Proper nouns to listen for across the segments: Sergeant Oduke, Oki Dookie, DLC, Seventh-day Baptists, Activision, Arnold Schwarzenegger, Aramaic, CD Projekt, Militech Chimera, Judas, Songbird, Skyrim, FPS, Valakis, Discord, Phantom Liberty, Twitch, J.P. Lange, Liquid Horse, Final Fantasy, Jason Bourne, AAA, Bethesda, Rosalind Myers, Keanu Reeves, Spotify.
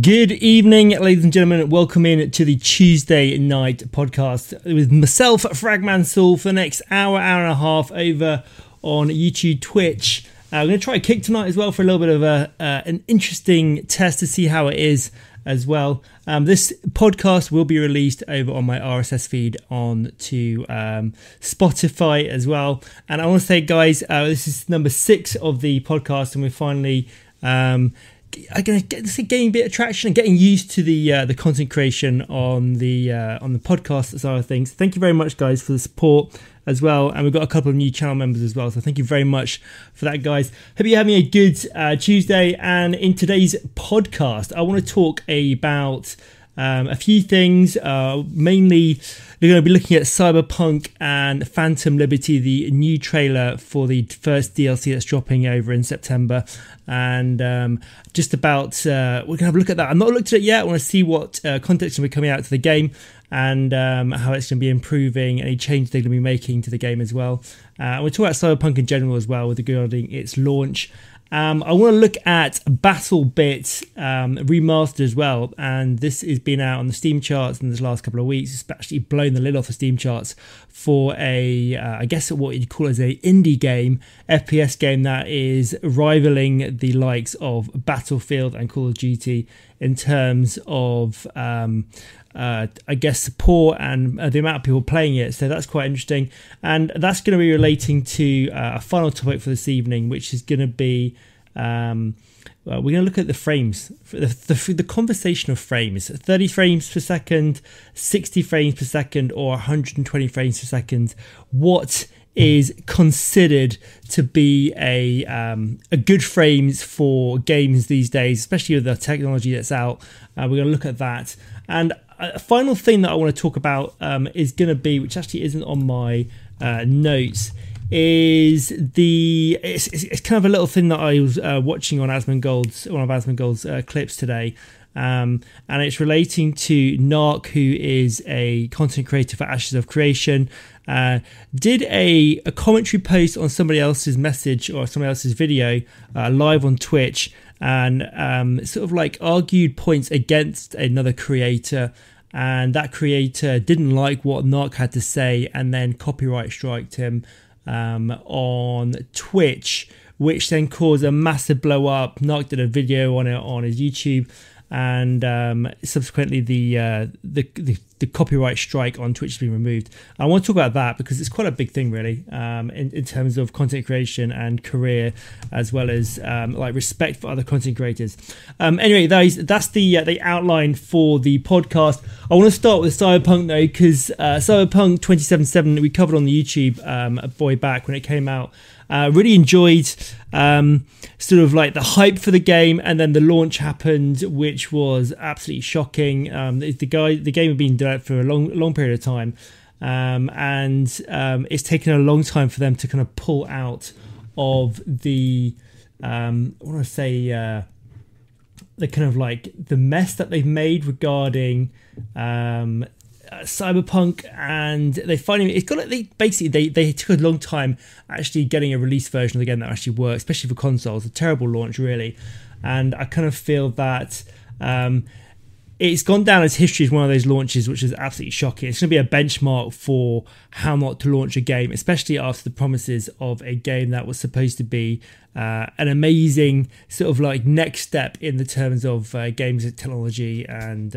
Good evening, ladies and gentlemen, and welcome in to the Tuesday night podcast with myself, FragManSaul, for the next hour and a half over on YouTube, Twitch. I'm going to try a kick tonight as well for a little bit of an interesting test to see how it is as well. This podcast will be released over on my RSS feed on to Spotify as well. And I want to say, guys, this is number 6 of the podcast, and we're finally... I'm gonna getting a bit of traction and getting used to the content creation on the podcast side of things. Thank you very much, guys, for the support as well, and we've got a couple of new channel members as well. So thank you very much for that, guys. Hope you're having a good Tuesday. And in today's podcast, I want to talk about a few things. Mainly, we're going to be looking at Cyberpunk and Phantom Liberty, the new trailer for the first DLC that's dropping over in September. And just about, we're going to have a look at that. I've not looked at it yet. I want to see what context will be coming out to the game and how it's going to be improving, any changes they're going to be making to the game as well. We'll talk about Cyberpunk in general as well regarding its launch. I want to look at BattleBit Remastered as well, and this has been out on the Steam charts in the last couple of weeks. It's actually blown the lid off the Steam charts for a, I guess what you'd call as an indie game, FPS game that is rivaling the likes of Battlefield and Call of Duty in terms of, I guess, support and the amount of people playing it. So that's quite interesting. And that's going to be relating to a final topic for this evening, which is going to be... well, we're going to look at the frames, the conversation of frames, 30 frames per second, 60 frames per second, or 120 frames per second. What is considered to be a good frames for games these days, especially with the technology that's out? We're going to look at that. And a final thing that I want to talk about is going to be, which actually isn't on my notes, is the it's kind of a little thing that I was watching on one of Asmongold's clips today, and it's relating to Narc, who is a content creator for Ashes of Creation. Did a commentary post on somebody else's message or somebody else's video live on Twitch, and sort of like argued points against another creator, and that creator didn't like what Narc had to say and then copyright striked him on Twitch, which then caused a massive blow up. Narc did a video on it on his YouTube, and subsequently the copyright strike on Twitch has been removed. I want to talk about that because it's quite a big thing, really, in terms of content creation and career, as well as like respect for other content creators. Anyway, that's the outline for the podcast. I want to start with Cyberpunk though, because Cyberpunk 2077 we covered on the YouTube a boy back when it came out. Really enjoyed sort of like the hype for the game, and then the launch happened, which was absolutely shocking. The game had been developed for a long period of time, and it's taken a long time for them to kind of pull out of the the kind of like the mess that they've made regarding Cyberpunk, and they finally they took a long time actually getting a release version of the game that actually works, especially for consoles. A terrible launch, really, and I kind of feel that it's gone down as history as one of those launches which is absolutely shocking. It's going to be a benchmark for how not to launch a game, especially after the promises of a game that was supposed to be an amazing sort of like next step in the terms of games and technology and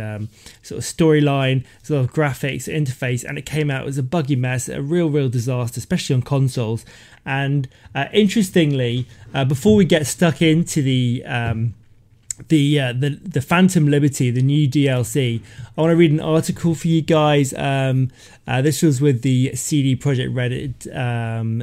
sort of storyline, sort of graphics, interface, and it came out as a buggy mess, a real disaster, especially on consoles. And interestingly, before we get stuck into the Phantom Liberty, the new DLC, I want to read an article for you guys. This was with the CD Projekt Reddit.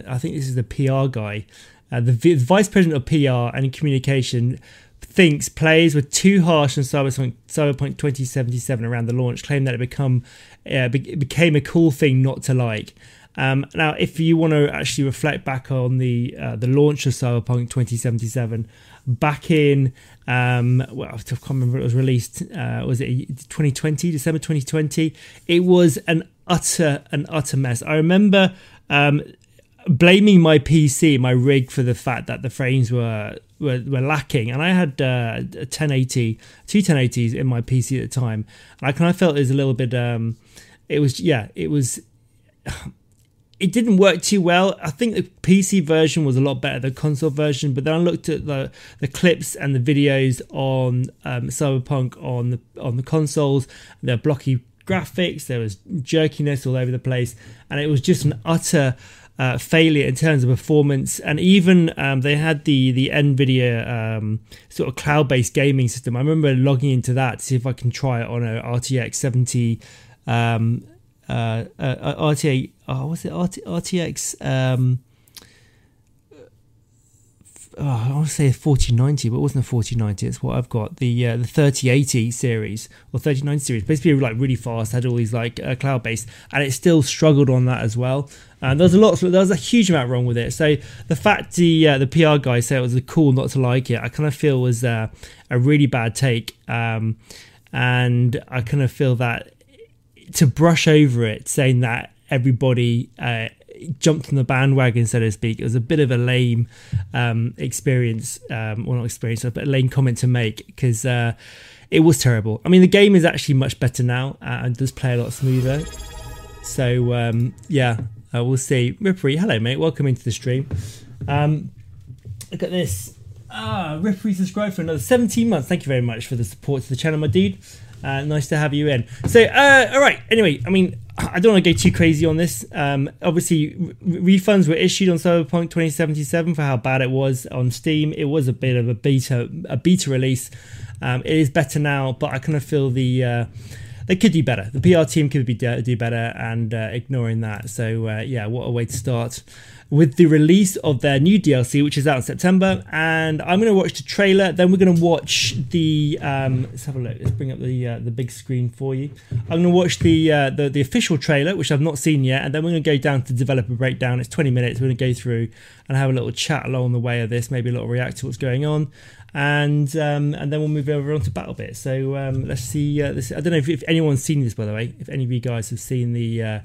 I think this is the PR guy. The vice president of PR and communication thinks players were too harsh on Cyberpunk 2077 around the launch, claiming that it became a cool thing not to like. Now, if you want to actually reflect back on the launch of Cyberpunk 2077 back in, I can't remember, it was released, was it 2020, December 2020? It was an utter mess. I remember blaming my PC, my rig, for the fact that the frames were lacking. And I had a 1080, two 1080s in my PC at the time, and I kind of felt it was a little bit. It didn't work too well. I think the PC version was a lot better than the console version, but then I looked at the clips and the videos on Cyberpunk on the consoles. They're blocky graphics. There was jerkiness all over the place, and it was just an utter failure in terms of performance. And even they had the NVIDIA sort of cloud-based gaming system. I remember logging into that to see if I can try it on a RTX 70. I want to say a 4090, but it wasn't a 4090. It's what I've got, the 3080 series or 3090 series. Basically, like really fast, had all these like cloud based, and it still struggled on that as well. And there was a huge amount wrong with it. So the fact the PR guy said it was cool not to like it, I kind of feel was a really bad take, and I kind of feel that to brush over it, saying that everybody jumped on the bandwagon, so to speak, it was a bit of a lame lame comment to make, because it was terrible. I mean, the game is actually much better now and does play a lot smoother. So we'll see. Rippery, hello mate, welcome into the stream. Look at this. Rippery subscribed for another 17 months. Thank you very much for the support to the channel, my dude. Nice to have you in. So, all right. Anyway, I mean, I don't want to go too crazy on this. Obviously, refunds were issued on Cyberpunk 2077 for how bad it was on Steam. It was a bit of a beta release. It is better now, but I kind of feel they could do better. The PR team could do better, and ignoring that. So, what a way to start with the release of their new DLC, which is out in September. And I'm going to watch the trailer. Then we're going to watch the... let's have a look. Let's bring up the big screen for you. I'm going to watch the official trailer, which I've not seen yet. And then we're going to go down to developer breakdown. It's 20 minutes. We're going to go through and have a little chat along the way of this, maybe a little react to what's going on. And then we'll move over on to BattleBit. So let's see. I don't know if anyone's seen this, by the way. If any of you guys have seen the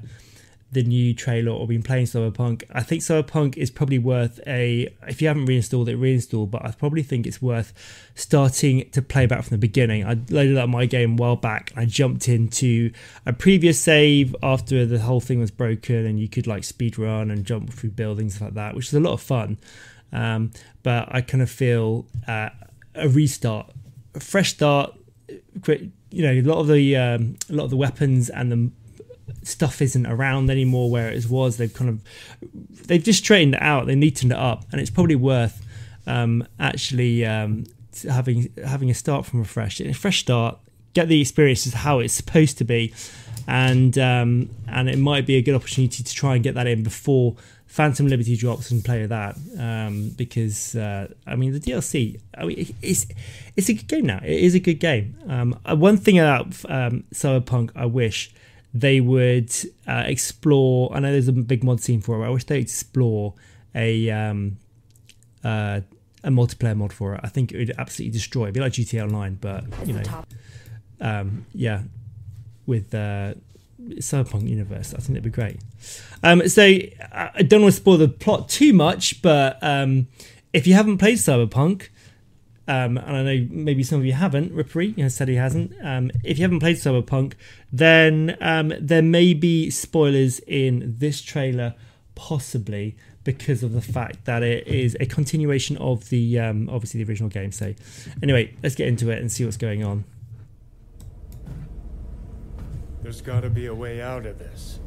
new trailer or been playing Cyberpunk, I think Cyberpunk is probably worth if you haven't reinstalled it, reinstall. But I probably think it's worth starting to play back from the beginning. I loaded up my game a while back. I jumped into a previous save after the whole thing was broken, and you could like speed run and jump through buildings like that, which is a lot of fun. But I kind of feel a restart, a fresh start. You know, a lot of the weapons and the stuff isn't around anymore where it was. They've just straightened it out. They neatened it up, and it's probably worth having a start from a fresh start. Get the experience as how it's supposed to be, and it might be a good opportunity to try and get that in before Phantom Liberty drops and play with that, because I mean the DLC. I mean it's a good game now. It is a good game. One thing about Cyberpunk, I wish they would explore. I know there's a big mod scene for it. I wish they explore a multiplayer mod for it. I think it would absolutely destroy. It'd be like GTA Online, but you know, with Cyberpunk universe. I think that'd be great. So I don't want to spoil the plot too much, but if you haven't played Cyberpunk, and I know maybe some of you haven't, Rippery said he hasn't. If you haven't played Cyberpunk, then there may be spoilers in this trailer, possibly because of the fact that it is a continuation of the obviously the original game. So anyway, let's get into it and see what's going on. There's got to be a way out of this.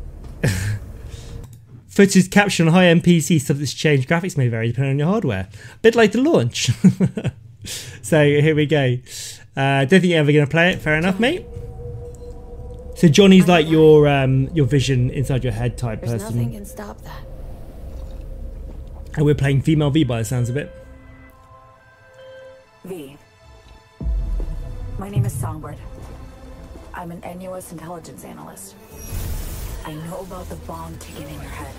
Footage captured on high MPC, subjects change, graphics may vary depending on your hardware. A bit like the launch. So here we go. Don't think you're ever going to play it. Fair enough, mate. So Johnny's like your vision inside your head type person. There's nothing can stop that. And we're playing female V by the sounds of it. V. My name is Songbird. I'm an NUS intelligence analyst. I know about the bomb ticking in your head,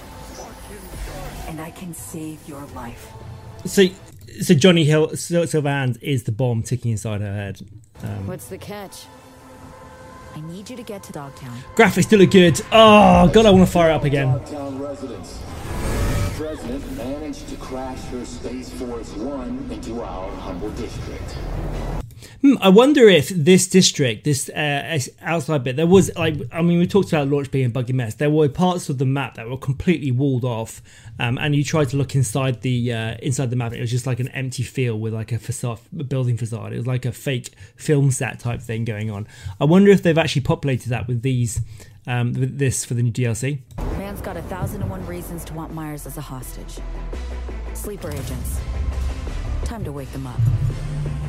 and I can save your life. So Johnny Silverhand is the bomb ticking inside her head. What's the catch? I need you to get to Dogtown. Graphics still look good. Oh god, I want to fire it up again. Dogtown residents. president managed to crash her Space Force One into our humble district. I wonder if this district, this outside bit, there was, like, I mean, we talked about launch being a buggy mess. There were parts of the map that were completely walled off, and you tried to look inside the map, and it was just like an empty field with like a facade, a building facade. It was like a fake film set type thing going on. I wonder if they've actually populated that with these, with this for the new DLC. Man's got 1,001 reasons to want Myers as a hostage. Sleeper agents. Time to wake them up.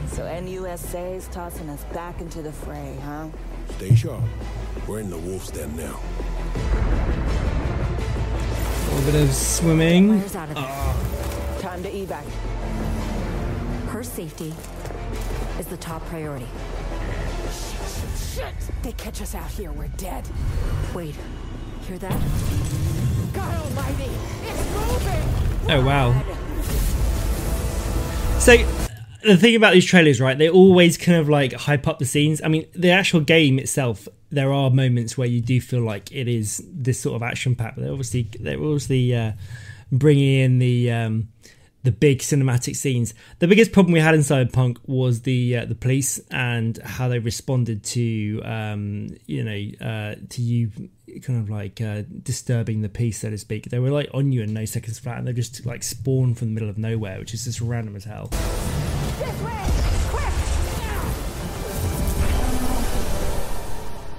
So NUSA's tossing us back into the fray, huh? Stay sharp. We're in the wolf's den now. A little bit of swimming. Time to evac. Her safety is the top priority. Shit! They catch us out here, we're dead. Wait, hear that? God almighty, it's moving! Oh, wow. So... the thing about these trailers, right, they always kind of like hype up the scenes. I mean, the actual game itself, there are moments where you do feel like it is this sort of action pack, but they're obviously bringing in the big cinematic scenes. The biggest problem we had in Cyberpunk was the police and how they responded to to you kind of like disturbing the peace, so to speak. They were like on you in no seconds flat, and they just like spawned from the middle of nowhere, which is just random as hell. This way! Quick!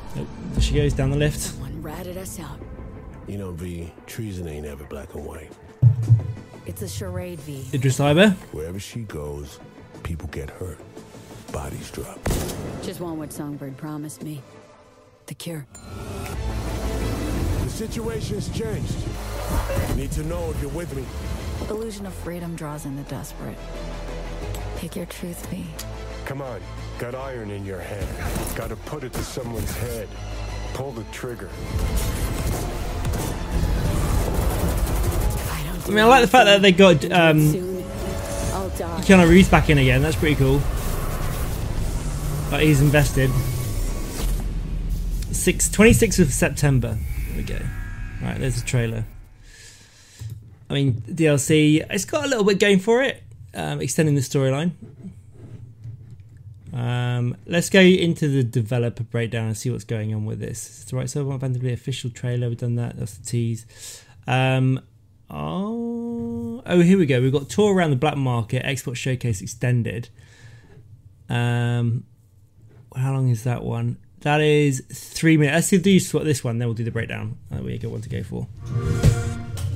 Oh, there she goes down the lift. Someone ratted us out. You know, V, treason ain't ever black and white. It's a charade, V. Idris Elba. Wherever she goes, people get hurt. Bodies drop. Just want what Songbird promised me. The cure. The situation's changed. You need to know if you're with me. Illusion of freedom draws in the desperate. Pick your truth, V. Come on, got iron in your hand. Gotta put it to someone's head. Pull the trigger. I mean, I like the fact that they got Keanu Reeves back in again. That's pretty cool. But he's invested. 26th of September. There we go. Right, there's the trailer. I mean, DLC. It's got a little bit going for it. Extending the storyline. Let's go into the developer breakdown and see what's going on with this. It's the right server, Phantom Liberty official trailer. We've done that. That's the tease. Oh, here we go. We've got tour around the black market, export showcase extended. How long is that one? That is 3 minutes. Let's see if they swap this one. Then we'll do the breakdown. We got one to go for.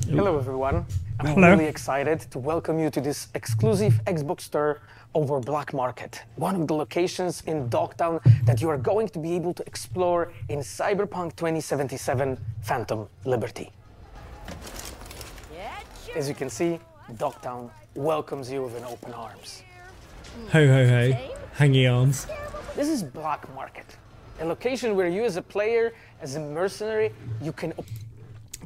Hello, everyone. I'm really excited to welcome you to this exclusive Xbox tour over Black Market, one of the locations in Dogtown that you are going to be able to explore in Cyberpunk 2077 Phantom Liberty. As you can see, Dogtown welcomes you with an open arms. Ho ho ho, hanging arms. This is Black Market, a location where you as a player, as a mercenary, you can...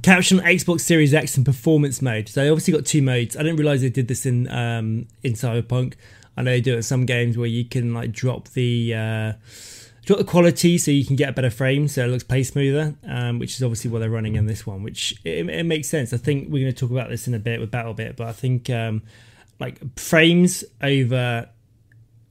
Caption Xbox Series X in performance mode. So they obviously got two modes. I didn't realize they did this in Cyberpunk. I know they do it in some games where you can like drop the quality so you can get a better frame, so it looks play smoother, which is obviously what they're running in this one, which it makes sense. I think we're going to talk about this in a bit with BattleBit, but I think like frames over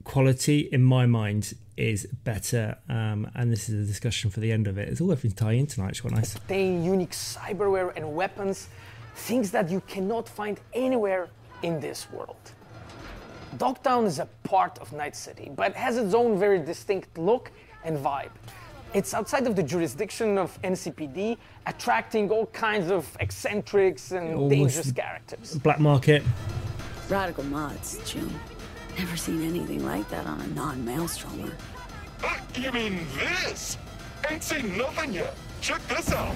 quality in my mind is better, and this is a discussion for the end of it. It's all everything tie in tonight. It's quite nice. They unique cyberware and weapons, things that you cannot find anywhere in this world. Dogtown is a part of Night City, but has its own very distinct look and vibe. It's outside of the jurisdiction of NCPD, attracting all kinds of eccentrics and dangerous characters. Black market. Radical mods, June. Never seen anything like that on a non-maelstromer. You mean this? Ain't seen nothing yet. Check this out.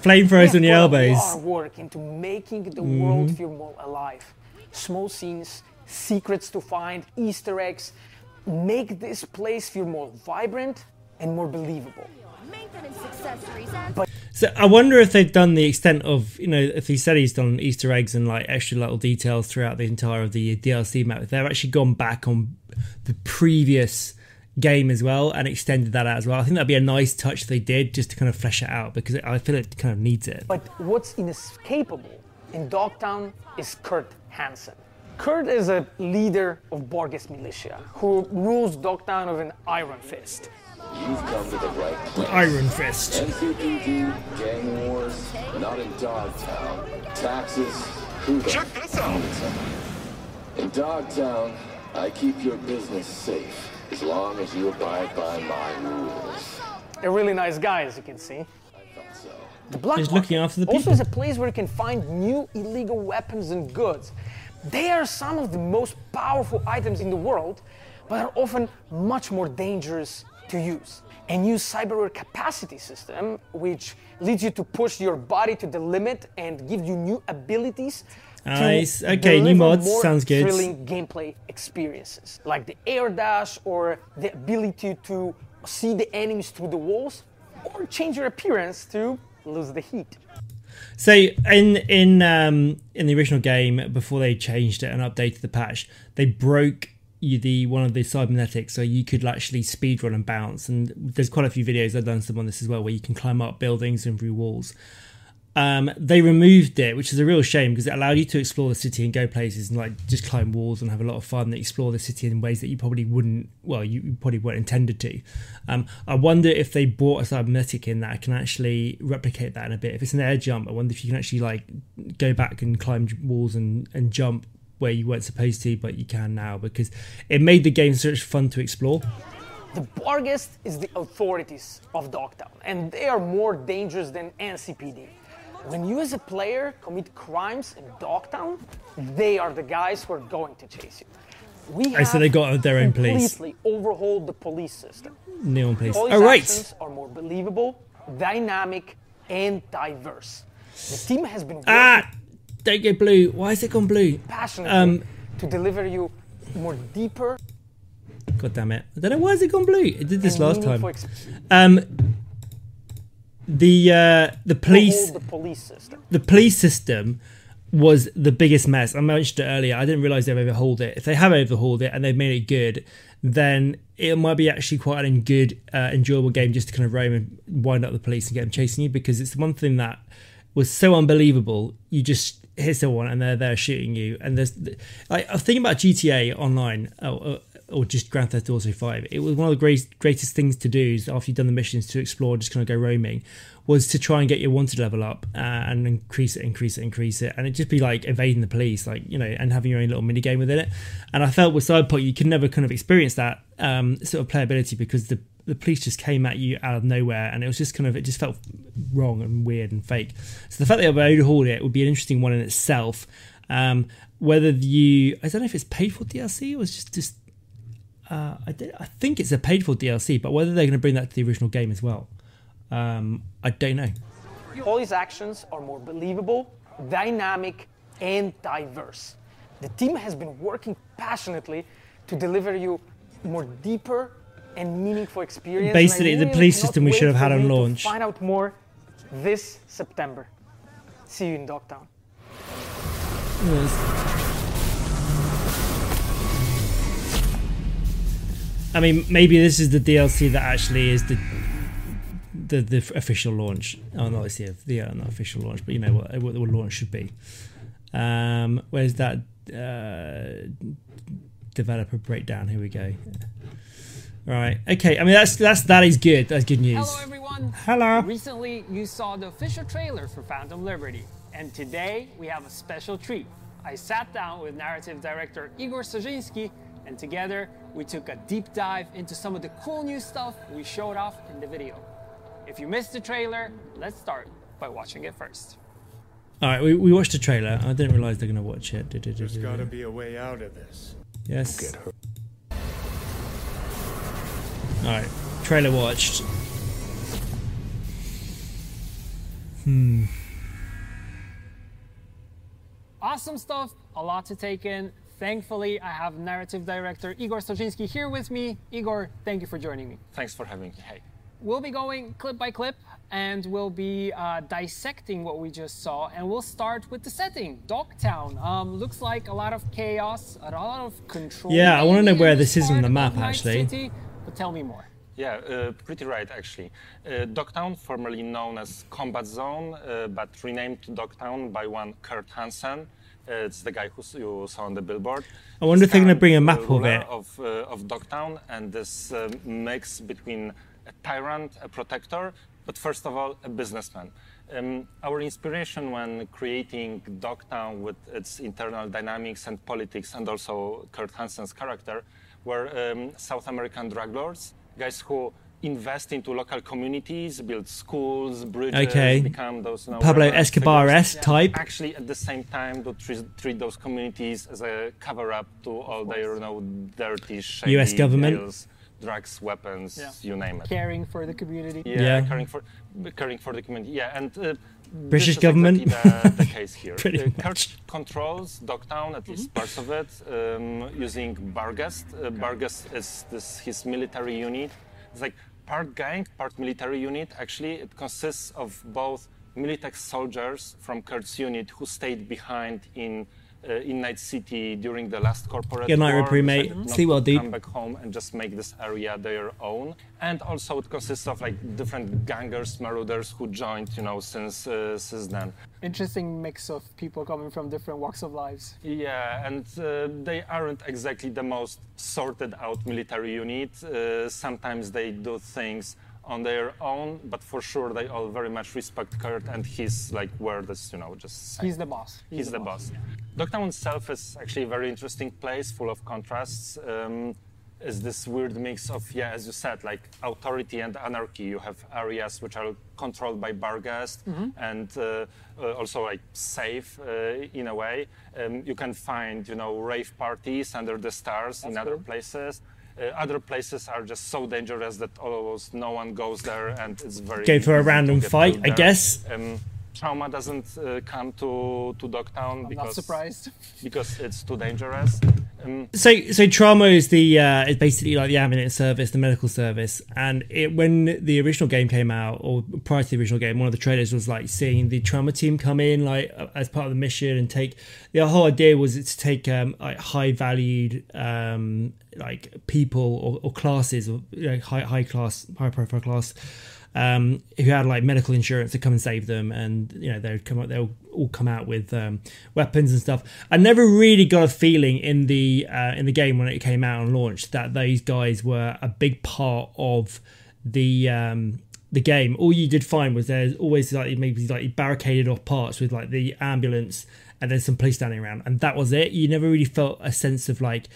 Flame throws on your elbows. Our work into making the world feel more alive. Small scenes, secrets to find, Easter eggs. Make this place feel more vibrant and more believable. So I wonder if they've done the extent of, you know, if he said he's done Easter eggs and like extra little details throughout the entire of the DLC map, if they've actually gone back on the previous game as well and extended that out as well. I think that'd be a nice touch if they did, just to kind of flesh it out, because I feel it kind of needs it. But what's inescapable in Dogtown is Kurt Hansen. Kurt is a leader of Barghest militia who rules Dogtown with an iron fist. You've come to the right place. Iron fist. NCPD, gang wars, not in Dogtown. Taxes, Uber. Check this out. In Dogtown, I keep your business safe as long as you abide by my rules. A really nice guy, as you can see. The black market also is a place where you can find new illegal weapons and goods. They are some of the most powerful items in the world, but are often much more dangerous to use. A new cyberware capacity system, which leads you to push your body to the limit and give you new abilities. Nice. Okay, new mods. Sounds good. Thrilling gameplay experiences, like the air dash or the ability to see the enemies through the walls, or change your appearance to lose the heat. So in the original game, before they changed it and updated the patch, they broke one of the cybernetics, so you could actually speedrun and bounce. And there's quite a few videos I've done some on this as well, where you can climb up buildings and through walls. They removed it, which is a real shame, because it allowed you to explore the city and go places and like just climb walls and have a lot of fun and explore the city in ways that you probably wouldn't, well, you probably weren't intended to. I wonder if they bought a cybernetic in that can actually replicate that in a bit. If it's an air jump, I wonder if you can actually like go back and climb walls and jump where you weren't supposed to, but you can now, because it made the game so much fun to explore. The Barghest is the authorities of Dogtown, and they are more dangerous than NCPD. When you as a player commit crimes in Dogtown, they are the guys who are going to chase you. We have so they got their own police. Completely overhauled the police system. Neon police. All right. Actions are more believable, dynamic, and diverse. The team has been don't get blue. Why has it gone blue? Passionately to deliver you more deeper. God damn it! I don't know why has it gone blue. It did this last time. The police system was the biggest mess. I mentioned it earlier. I didn't realize they've overhauled it. If they have overhauled it and they've made it good, then it might be actually quite a good, enjoyable game just to kind of roam and wind up the police and get them chasing you, because it's the one thing that was so unbelievable. You just hit someone and they're there shooting you. And there's like, I'm thinking about GTA Online or just Grand Theft Auto 5. It was one of the greatest things to do is after you've done the missions to explore, just kind of go roaming, was to try and get your wanted level up and increase it. And it'd just be like evading the police, like, you know, and having your own little mini game within it. And I felt with Cyberpunk, you could never kind of experience that sort of playability, because the police just came at you out of nowhere, and it was just kind of, it just felt wrong and weird and fake. So the fact that they overhauled it would be an interesting one in itself. Whether you, I don't know if it's paid for DLC or it's just I think it's a paid-for DLC, but whether they're going to bring that to the original game as well, I don't know. All his actions are more believable, dynamic, and diverse. The team has been working passionately to deliver you more deeper and meaningful experience. Basically, really the police system we should have had on launch. Find out more this September. See you in Dogtown. Yes. I mean, maybe this is the DLC that actually is the official launch. Oh no, it's not official launch, but you know what the launch should be. Where's that developer breakdown? Here we go. Right. Okay. I mean, that is good. That's good news. Hello, everyone. Hello. Recently, you saw the official trailer for Phantom Liberty, and today we have a special treat. I sat down with narrative director Igor Sozinski, and together we took a deep dive into some of the cool new stuff we showed off in the video. If you missed the trailer, let's start by watching it first. All right, we watched the trailer. I didn't realize they're gonna watch it. There's gotta be a way out of this. Yes. Get her. All right, trailer watched. Awesome stuff, a lot to take in. Thankfully, I have narrative director Igor Sozinski here with me. Igor, thank you for joining me. Thanks for having me. Hey. We'll be going clip by clip, and we'll be dissecting what we just saw. And we'll start with the setting, Dogtown. Looks like a lot of chaos, a lot of control. Yeah, I want to know where this is on the map, actually. City, but Tell me more. Yeah, pretty right, actually. Dogtown, formerly known as Combat Zone, but renamed to Dogtown by one Kurt Hansen. It's the guy who you saw on the billboard. I wonder if they're going to bring a map over it. Of Dogtown, and this mix between a tyrant, a protector, but first of all, a businessman. Our inspiration when creating Dogtown with its internal dynamics and politics, and also Kurt Hansen's character, were South American drug lords, guys who invest into local communities, build schools, bridges, become those... You know, Pablo Escobar-esque type. Actually, at the same time, to treat those communities as a cover-up to all their, you know, dirty, shady US government deals. Drugs, weapons, you name it. Caring for the community. Yeah, caring for the community. Yeah, and British government. The case here. Kurtz controls Dogtown, at least parts of it, using Barghest. Barghest is his military unit. It's like part gang, part military unit. Actually, it consists of both Militech soldiers from Kurt's unit who stayed behind in Night City during the last corporate war, mate. See well, dude. Come back home and just make this area their own. And also it consists of like different gangers, marauders who joined, you know, since then. Interesting mix of people coming from different walks of lives. Yeah, and they aren't exactly the most sorted out military unit. Sometimes they do things on their own, but for sure they all very much respect Kurt and his like word is, you know, just saying. He's the boss. He's the boss. Yeah. Dogtown itself is actually a very interesting place, full of contrasts. Is this weird mix of, yeah, as you said, like authority and anarchy. You have areas which are controlled by Barghest and also like safe in a way. You can find, you know, rave parties under the stars in other places. Other places are just so dangerous that almost no one goes there, and it's very go for a random fight, I guess. Trauma doesn't come to Dogtown because, not surprised. Because it's too dangerous. So trauma is the is basically like the ambulance service, the medical service, and when the original game came out, or prior to the original game, one of the trailers was like seeing the trauma team come in like as part of the mission and take the whole idea was to take like high valued like people or classes or like high profile class. Who had like medical insurance to come and save them, and you know they'll all come out with weapons and stuff. I never really got a feeling in the game when it came out and launched that those guys were a big part of the game. All you did find was there's always like maybe like barricaded off parts with like the ambulance and then some police standing around, and that was it. You never really felt a sense of like,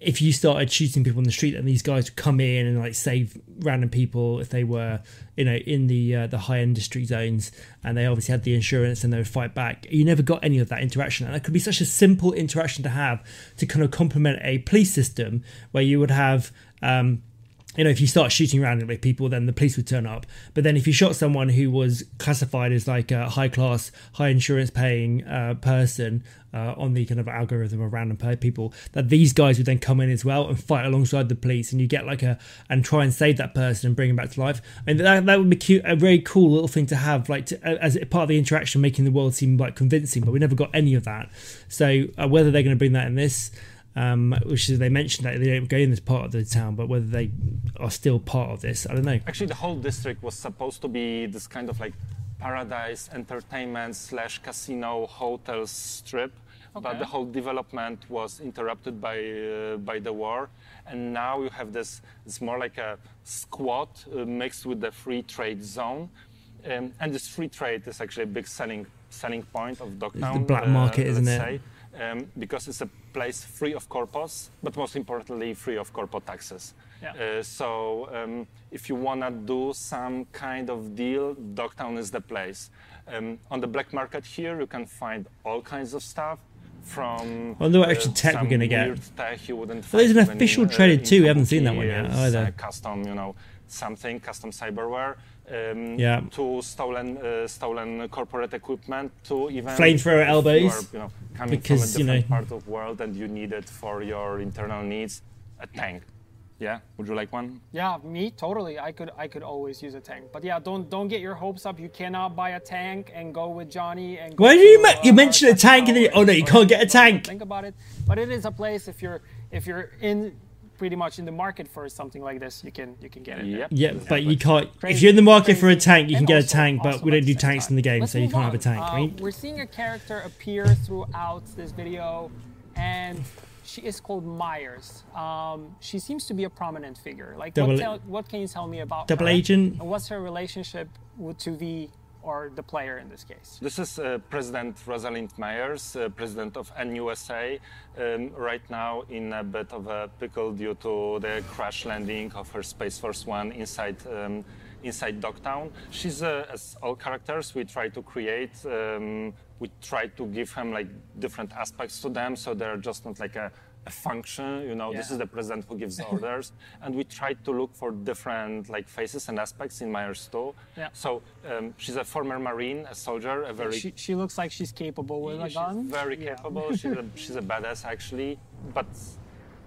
if you started shooting people on the street, then these guys would come in and like save random people if they were, you know, in the high industry zones, and they obviously had the insurance and they would fight back. You never got any of that interaction, and that could be such a simple interaction to have to kind of complement a police system where you would have, you know, if you start shooting randomly people, then the police would turn up. But then if you shot someone who was classified as like a high class, high insurance paying person. On the kind of algorithm of random people, that these guys would then come in as well and fight alongside the police, and you get like and try and save that person and bring him back to life. And that would be cute, a very cool little thing to have, like as part of the interaction, making the world seem like convincing. But we never got any of that. So whether they're going to bring that in this, which is they mentioned that they don't go in this part of the town, but whether they are still part of this, I don't know. Actually, the whole district was supposed to be this kind of like paradise, entertainment / casino, hotel strip, but the whole development was interrupted by the war, and now you have this. It's more like a squad mixed with the free trade zone, and this free trade is actually a big selling point of Dogtown. It's the black market, isn't it? Because it's a place free of corpos, but most importantly, free of corpo taxes. Yeah. So if you want to do some kind of deal, Dogtown is the place. On the black market here, you can find all kinds of stuff from... I wonder what extra tech we're going to get. There's an official trade too. We haven't seen that one yet either. Custom, you know, something, custom cyberware. To stolen corporate equipment, to even flamethrower elbows, you know, coming because, from a different part of world and you need it for your internal needs. A tank, yeah. Would you like one? Yeah, me totally. I could always use a tank, but yeah, don't get your hopes up. You cannot buy a tank and go with Johnny. And why do you you mention a tank and then you can't get a tank? Think about it, but it is a place if you're in pretty much in the market for something like this, you can get it. Yep. Yeah, but you can't. If you're in the market for a tank, you can get a tank, but we don't do tanks in the game, so you can't have a tank, right? We're seeing a character appear throughout this video, and she is called Myers. She seems to be a prominent figure. Like, what can you tell me about Double Agent? And what's her relationship to the or the player in this case? This is President Rosalind Myers, president of NUSA, right now in a bit of a pickle due to the crash landing of her Space Force One inside Dogtown. She's, as all characters, we try to create, we try to give them like different aspects to them, so they're just not like a function, you know. Yeah. This is the president who gives orders, and we tried to look for different like faces and aspects in Myers too. Yeah. So she's a former Marine, a soldier, a very. She looks like she's capable with a gun. She's very capable. Yeah. she's a badass actually, but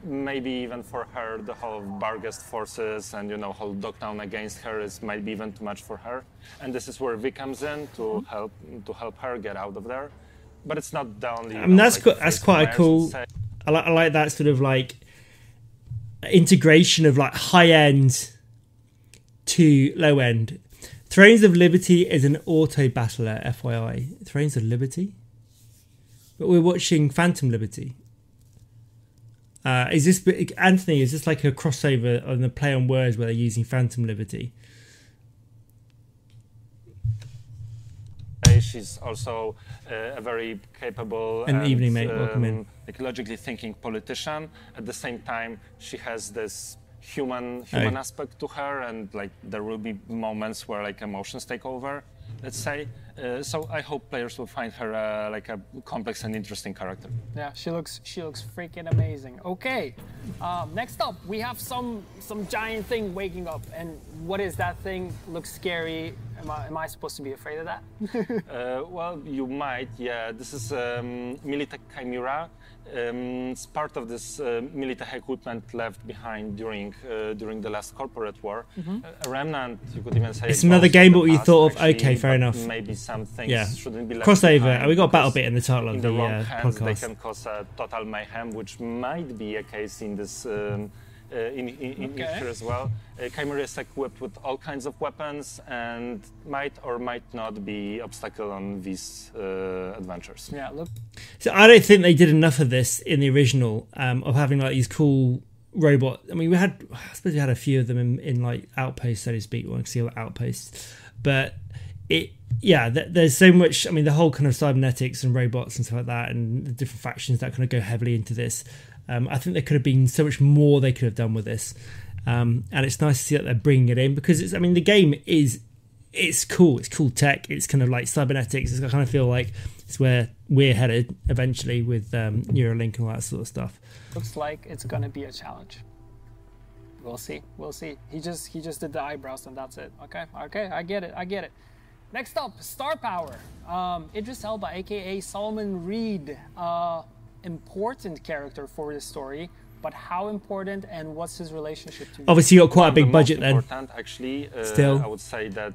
maybe even for her, the whole Barghest forces and, you know, whole Dogtown against her is might be even too much for her. And this is where V comes in to help her get out of there. But it's not the only. I mean, that's quite a cool. I like that sort of like integration of like high end to low end. Thrones of Liberty is an auto battler, FYI. Thrones of Liberty? But we're watching Phantom Liberty. Is this, Anthony, is this like a crossover on the play on words where they're using Phantom Liberty? She's also a very capable and evening, mate. Welcome in. Logically thinking politician. At the same time, she has this human aspect to her, and like there will be moments where like emotions take over, let's say. So I hope players will find her like a complex and interesting character. Yeah, she looks freaking amazing. Okay, next up we have some giant thing waking up, and what is that thing? Looks scary. Am I supposed to be afraid of that? Well, you might. Yeah, this is Militech Chimera. It's part of this Militech equipment left behind during the last corporate war. Mm-hmm. A remnant, you could even say. It's another game, but you thought of actually, okay, fair enough. Maybe some things shouldn't be left behind. We got BattleBit in the title of the hands, podcast. They can cause a total mayhem, which might be a case in this. In here as well. Chimera is equipped with all kinds of weapons and might or might not be obstacle on these adventures. Yeah, look. So I don't think they did enough of this in the original of having like these cool robot. I mean, I suppose we had a few of them in like Outpost, so to speak, or Concealed Outpost, but there's so much. I mean, the whole kind of cybernetics and robots and stuff like that, and the different factions that kind of go heavily into this. I think there could have been so much more they could have done with this, and it's nice to see that they're bringing it in because it's. I mean, the game is cool. It's cool tech. It's kind of like cybernetics. I kind of feel like it's where we're headed eventually with Neuralink and all that sort of stuff. Looks like it's going to be a challenge. We'll see. We'll see. He just did the eyebrows and that's it. Okay. I get it. Next up, star power. Idris Elba, aka Solomon Reed. Important character for the story, but how important and what's his relationship to you? Obviously you got quite a big budget then. Important actually, still I would say that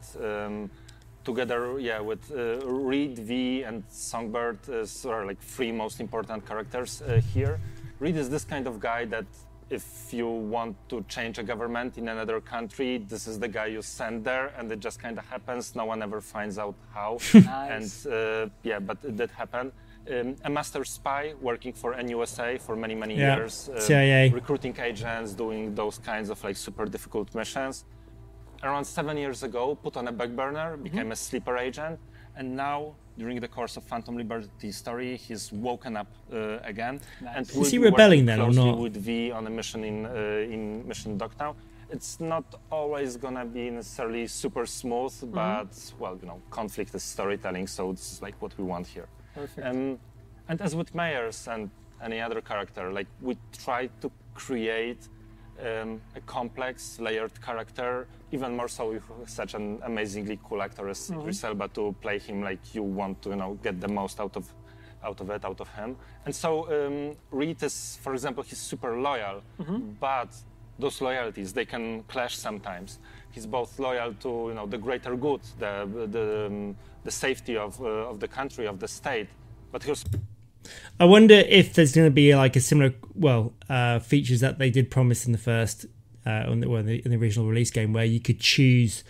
together with Reed, V and Songbird are like three most important characters here. Reed is this kind of guy that if you want to change a government in another country, this is the guy you send there, and it just kind of happens. No one ever finds out how. Nice. And but it did happen. A master spy working for NUSA for many years, CIA, recruiting agents, doing those kinds of like super difficult missions. Around 7 years ago, put on a back burner, became a sleeper agent, and now during the course of Phantom Liberty story, he's woken up again. Nice. And is he rebelling then or not? Would be on a mission in Mission Dogtown. It's not always gonna be necessarily super smooth, but well, you know, conflict is storytelling, so this is like what we want here. And as with Myers and any other character, like we try to create a complex, layered character, even more so with such an amazingly cool actor as Idris Elba to play him. Like you want to, you know, get the most out of him. And so Reed is, for example, he's super loyal, but those loyalties they can clash sometimes. He's both loyal to, you know, the greater good, the safety of the country, of the state, but he's I wonder if there's going to be like a similar, well, features that they did promise in the first, in the original release game, where you could choose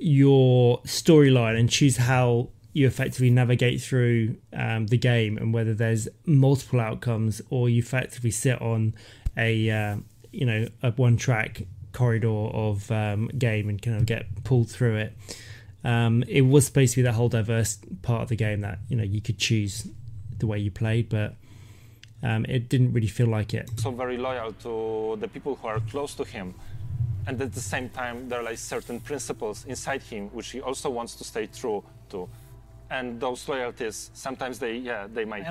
your storyline and choose how you effectively navigate through the game, and whether there's multiple outcomes or you effectively sit on a a one-track corridor of game and kind of get pulled through it. It was supposed to be that whole diverse part of the game that you could choose the way you played, but it didn't really feel like it. So very loyal to the people who are close to him, and at the same time there are like certain principles inside him which he also wants to stay true to, and those loyalties sometimes they might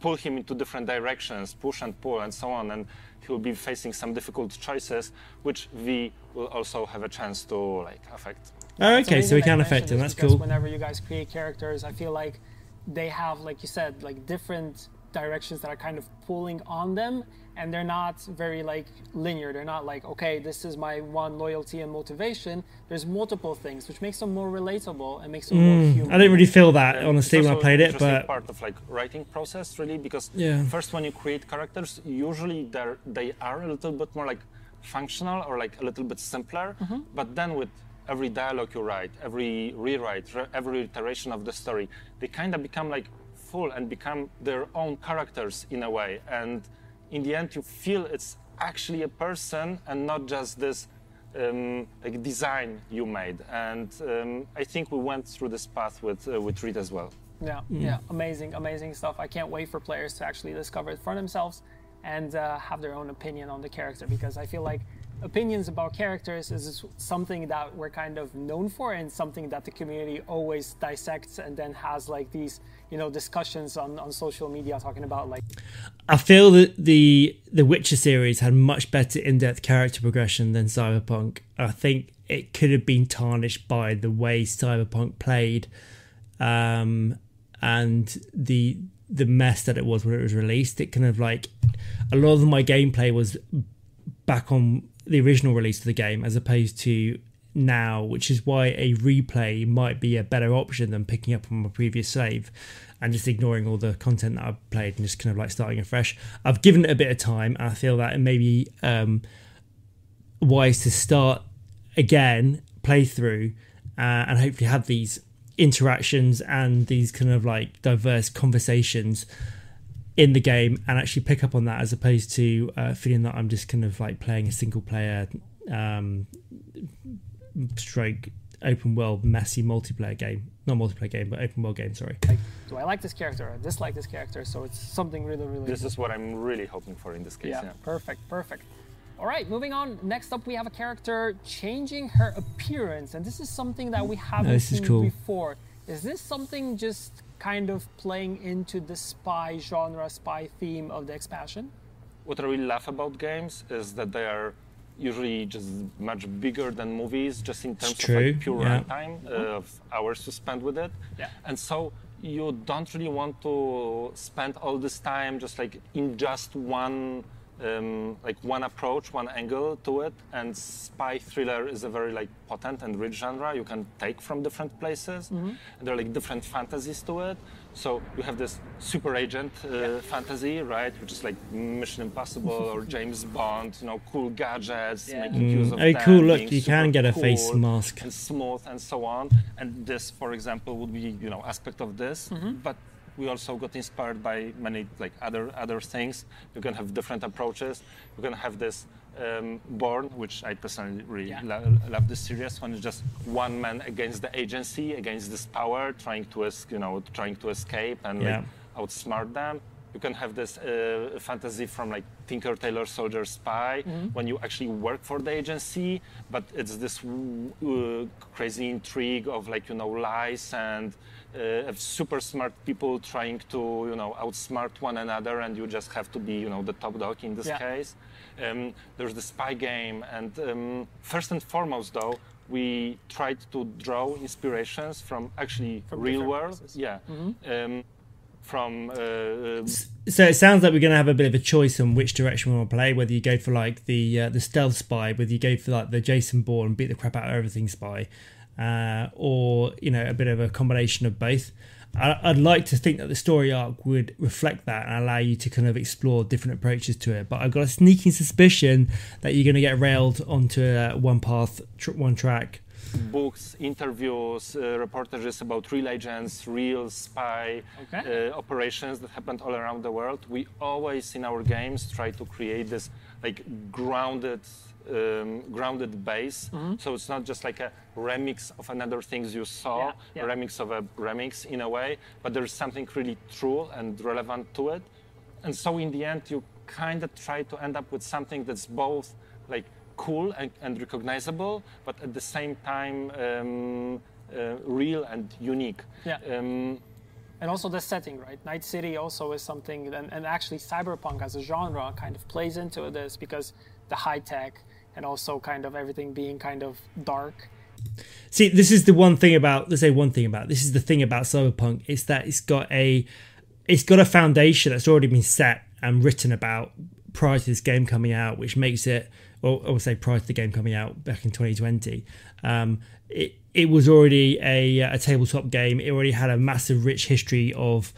pull him into different directions, push and pull and so on, and he will be facing some difficult choices which we will also have a chance to like affect. Oh, okay, so we can affect him. That's cool. Whenever you guys create characters, I feel like they have, like you said, like different directions that are kind of pulling on them, and they're not very like linear. They're not like, okay, this is my one loyalty and motivation. There's multiple things, which makes them more relatable and makes them more human. I didn't really feel that honestly when I played it, but part of like writing process really, because first when you create characters, usually they are a little bit more like functional or like a little bit simpler, but then with every dialogue you write, every rewrite, every iteration of the story, they kind of become like full and become their own characters in a way. And in the end, you feel it's actually a person and not just this like design you made. And I think we went through this path with Reed as well. Yeah, yeah, amazing, amazing stuff. I can't wait for players to actually discover it for themselves and have their own opinion on the character, because I feel like opinions about characters is something that we're kind of known for, and something that the community always dissects and then has like these, discussions on social media talking about like. I feel that the Witcher series had much better in-depth character progression than Cyberpunk. I think it could have been tarnished by the way Cyberpunk played, and the mess that it was when it was released. It kind of like a lot of my gameplay was back on the original release of the game as opposed to now, which is why a replay might be a better option than picking up on my previous save and just ignoring all the content that I've played and just kind of like starting afresh. I've given it a bit of time, and I feel that it may be wise to start again, play through, and hopefully have these interactions and these kind of like diverse conversations in the game and actually pick up on that, as opposed to feeling that I'm just kind of like playing a single player stroke open world messy multiplayer game. Not multiplayer game, but open world game, sorry. Like, do I like this character or I dislike this character? So it's something really, really... This is what I'm really hoping for in this case. Yeah. Perfect, perfect. All right, moving on. Next up, we have a character changing her appearance. And this is something that we haven't seen before. Is this something just kind of playing into the spy genre, spy theme of the expansion? What I really love about games is that they are usually just much bigger than movies, just in terms of like pure runtime, of hours to spend with it. Yeah. And so you don't really want to spend all this time just like in just one approach, one angle to it. And spy thriller is a very like potent and rich genre you can take from different places. And there are like different fantasies to it. So you have this super agent fantasy, right, which is like Mission Impossible or James Bond, cool gadgets, making use of them, cool look, you can get a face mask and smooth and so on. And this, for example, would be aspect of this, but we also got inspired by many like other things. You can have different approaches. You can have this Bourne, which I personally really love this series, when it's just one man against the agency, against this power, trying to escape and like, outsmart them. You can have this fantasy from like Tinker Tailor Soldier Spy, when you actually work for the agency, but it's this crazy intrigue of like lies and super smart people trying to outsmart one another, and you just have to be the top dog in this case. There's the spy game, and first and foremost though, we tried to draw inspirations from actually real world. So it sounds like we're going to have a bit of a choice on which direction we want to play, whether you go for like the stealth spy, whether you go for like the Jason Bourne beat the crap out of everything spy, or a bit of a combination of both. I'd like to think that the story arc would reflect that and allow you to kind of explore different approaches to it. But I've got a sneaking suspicion that you're going to get railed onto one path, one track. Books, interviews, reportages about real agents, real spy operations that happened all around the world. We always, in our games, try to create this like grounded base, so it's not just like a remix of another things you saw, a remix of a remix in a way, but there's something really true and relevant to it. And so in the end, you kind of try to end up with something that's both like cool and recognizable, but at the same time real and unique. And also the setting, right? Night City also is something, and actually cyberpunk as a genre kind of plays into this because the high tech and also kind of everything being kind of dark. See, this is the one thing about, let's say one thing about, this is the thing about cyberpunk, is that it's got a foundation that's already been set and written about prior to this game coming out, which makes it, or I would say prior to the game coming out back in 2020, it was already a tabletop game. It already had a massive, rich history of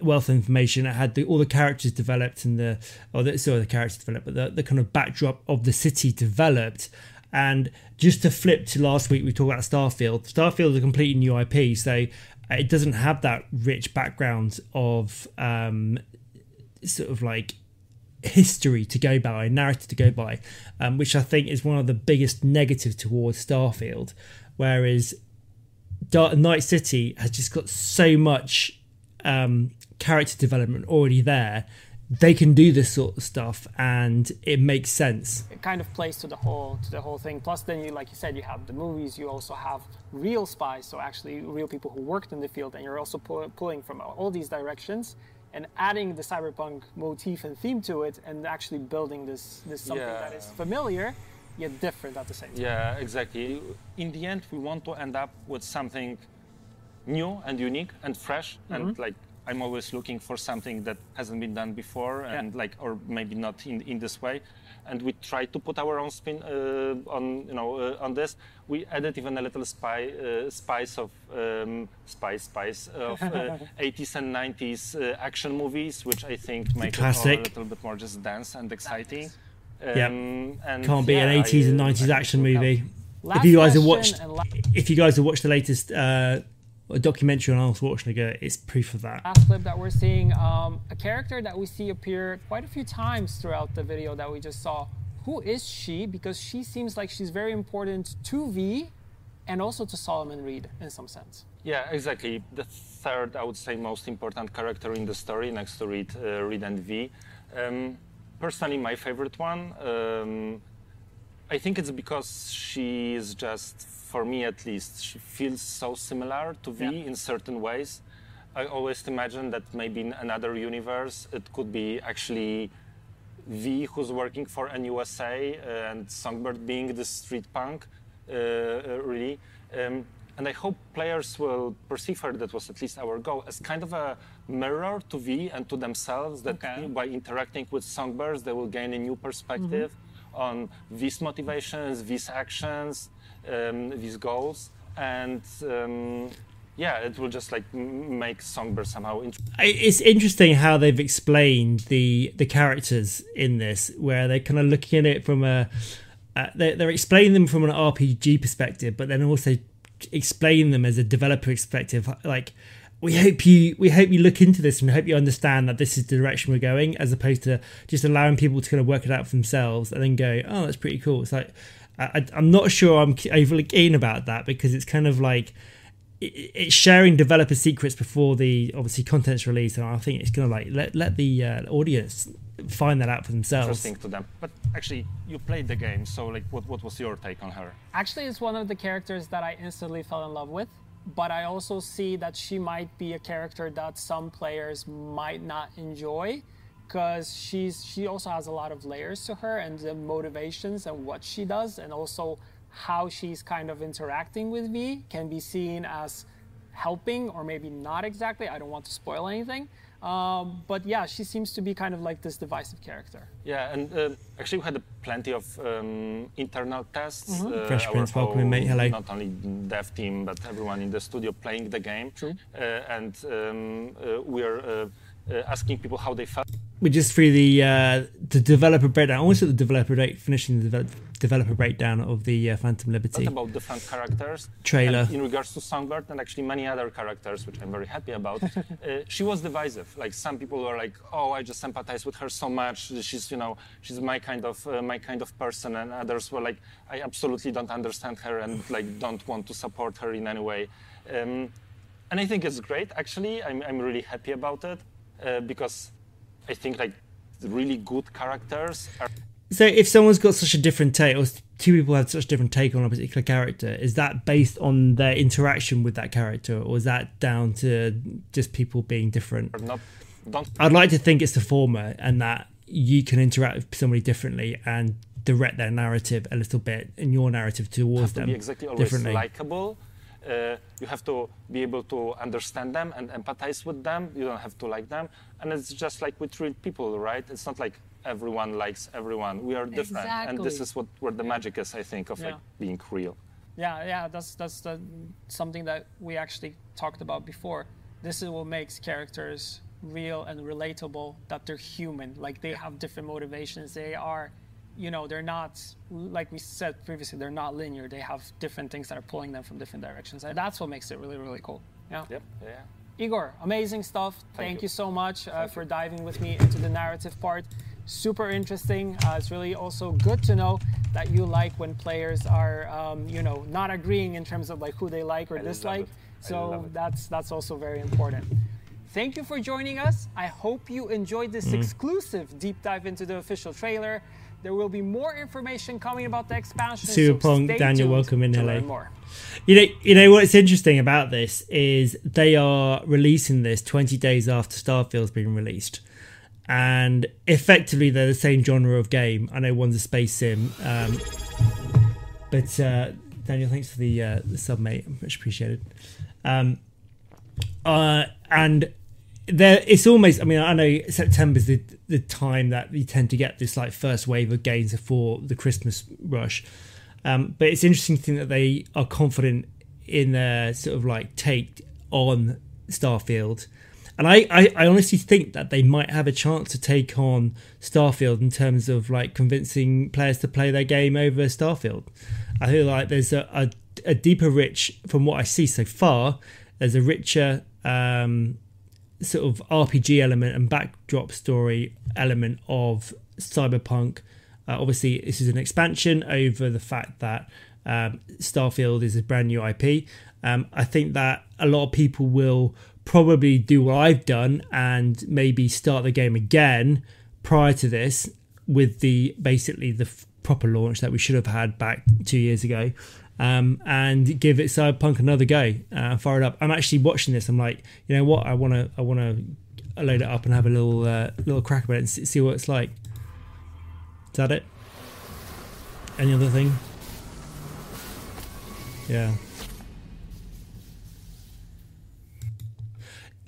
wealth of information. It had all the characters developed but the kind of backdrop of the city developed. And just to flip to last week, we talked about Starfield. Starfield is a completely new IP, so it doesn't have that rich background of sort of like history to go by, narrative to go by, which I think is one of the biggest negatives towards Starfield. Whereas Night City has just got so much character development already there. They can do this sort of stuff, and it makes sense. It kind of plays to the whole thing. Plus, then you, like you said, you have the movies. You also have real spies, so actually real people who worked in the field, and you're also pulling from all these directions and adding the cyberpunk motif and theme to it, and actually building this something that is familiar, yet different at the same time. Yeah, exactly. In the end, we want to end up with something new and unique and fresh. And like, I'm always looking for something that hasn't been done before, and like, or maybe not in this way. And we try to put our own spin on this. We added even a little spice of 80s and 90s action movies, which I think make it all a little bit more just dense and exciting. And can't be an 80s and 90s action movie. If you guys have watched the latest documentary on Arnold Schwarzenegger, it's proof of that. Last clip that we're seeing, a character that we see appear quite a few times throughout the video that we just saw. Who is she? Because she seems like she's very important to V and also to Solomon Reed in some sense. Yeah, exactly. The third, I would say, most important character in the story next to Reed and V. Personally, my favorite one. I think it's because she is just, for me at least, she feels so similar to V in certain ways. I always imagine that maybe in another universe, it could be actually V who's working for NUSA and Songbird being the street punk, really. And I hope players will perceive her, that was at least our goal, as kind of a mirror to V and to themselves, that by interacting with Songbirds, they will gain a new perspective on these motivations, these actions, these goals, and it will just like make Songbird somehow interesting. It's interesting how they've explained the characters in this, where they're kind of looking at it from they're explaining them from an RPG perspective, but then also explain them as a developer perspective. Like, we hope you look into this and hope you understand that this is the direction we're going, as opposed to just allowing people to kind of work it out for themselves and then go, oh, that's pretty cool. It's like, I'm not sure I'm overly keen about that, because it's kind of like it's sharing developer secrets before the obviously content's released, and I think it's going to like let the audience find that out for themselves. Interesting to them. But actually, you played the game, so like, what was your take on her? Actually, it's one of the characters that I instantly fell in love with. But I also see that she might be a character that some players might not enjoy, because she also has a lot of layers to her, and the motivations and what she does, and also how she's kind of interacting with V can be seen as helping or maybe not exactly. I don't want to spoil anything, But yeah, she seems to be kind of like this divisive character. Yeah, and actually we had plenty of internal tests. Mm-hmm. Fresh Prince, welcome mate, hello. Not only dev team, but everyone in the studio playing the game. True. And we're asking people how they felt. We just threw the developer breakdown. I almost at the developer break, finishing the developer breakdown of the Phantom Liberty. What about different characters? Trailer. And in regards to Songbird and actually many other characters, which I'm very happy about, she was divisive. Like some people were like, "Oh, I just sympathize with her so much. She's, you know, she's my kind of person." And others were like, "I absolutely don't understand her and like don't want to support her in any way." And I think it's great. Actually, I'm really happy about it because. I think like really good characters are. So if someone's got such a different take, or two people have such a different take on a particular character, is that based on their interaction with that character, or is that down to just people being different? I'd like to think it's the former, and that you can interact with somebody differently and direct their narrative a little bit and your narrative towards them. You have to be exactly always likable. You have to be able to understand them and empathize with them. You don't have to like them. And it's just like with real people, right? It's not like everyone likes everyone. We are different. Exactly. And this is what where the magic is, I think, of like being real. Yeah, yeah, that's something that we actually talked about before. This is what makes characters real and relatable, that they're human. Like they have different motivations. They are, you know, they're not, like we said previously, they're not linear. They have different things that are pulling them from different directions. And that's what makes it really, really cool. Yeah. Yep. Yeah. Igor, amazing stuff. Thank you so much for diving with me into the narrative part. Super interesting. It's really also good to know that you like when players are, you know, not agreeing in terms of like who they like or dislike. So that's also very important. Thank you for joining us. I hope you enjoyed this exclusive deep dive into the official trailer. There will be more information coming about the expansion. Cyberpunk, Daniel, welcome in LA. You know what's interesting about this is they are releasing this 20 days after Starfield's been released, and effectively they're the same genre of game. I know one's a space sim, but Daniel, thanks for the sub, mate. Much appreciated. And there, it's almost, I mean, I know September's the time that you tend to get this like first wave of games before the Christmas rush, but it's interesting to think that they are confident in their sort of like take on Starfield, and I honestly think that they might have a chance to take on Starfield in terms of like convincing players to play their game over Starfield. I feel like there's a deeper, rich, from what I see so far, there's a richer sort of RPG element and backdrop story element of Cyberpunk. Obviously this is an expansion over the fact that Starfield is a brand new IP. I think that a lot of people will probably do what I've done and maybe start the game again prior to this with the basically the proper launch that we should have had back 2 years ago. And give it Cyberpunk another go, fire it up. I'm actually watching this. I'm like, you know what? I wanna load it up and have a little, little crack about it and see what it's like. Is that it? Any other thing? Yeah.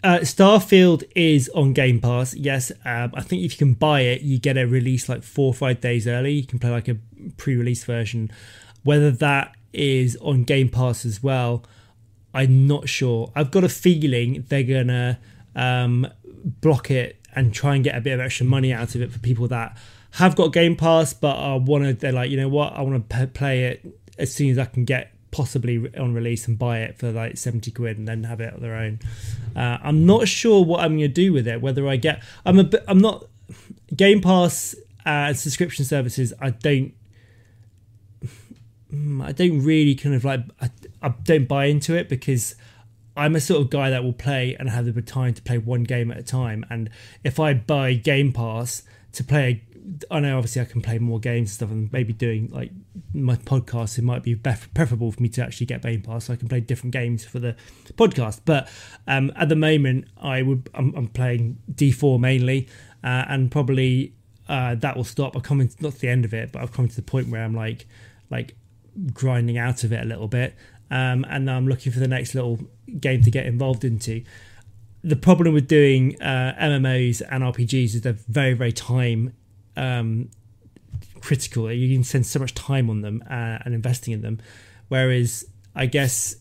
Starfield is on Game Pass. Yes, I think if you can buy it, you get a release like 4 or 5 days early. You can play like a pre-release version. Whether that is on Game Pass as well, I'm not sure. I've got a feeling they're gonna block it and try and get a bit of extra money out of it for people that have got Game Pass but are they're like, you know what, I want to play it as soon as I can get possibly on release and buy it for like 70 quid and then have it on their own. I'm not sure what I'm gonna do with it. Whether I get, I'm not Game Pass and subscription services. I don't really kind of like, I don't buy into it because I'm a sort of guy that will play and have the time to play one game at a time. And if I buy Game Pass to play, I know obviously I can play more games and stuff, and maybe doing like my podcast, it might be preferable for me to actually get Game Pass so I can play different games for the podcast. But at the moment I'm playing D4 mainly, and probably that will stop. I've come not to the end of it, but I've come to the point where I'm like grinding out of it a little bit, and I'm looking for the next little game to get involved into. the problem with doing MMOs and RPGs is they're very, very time critical. You can spend so much time on them and investing in them. Whereas, I guess,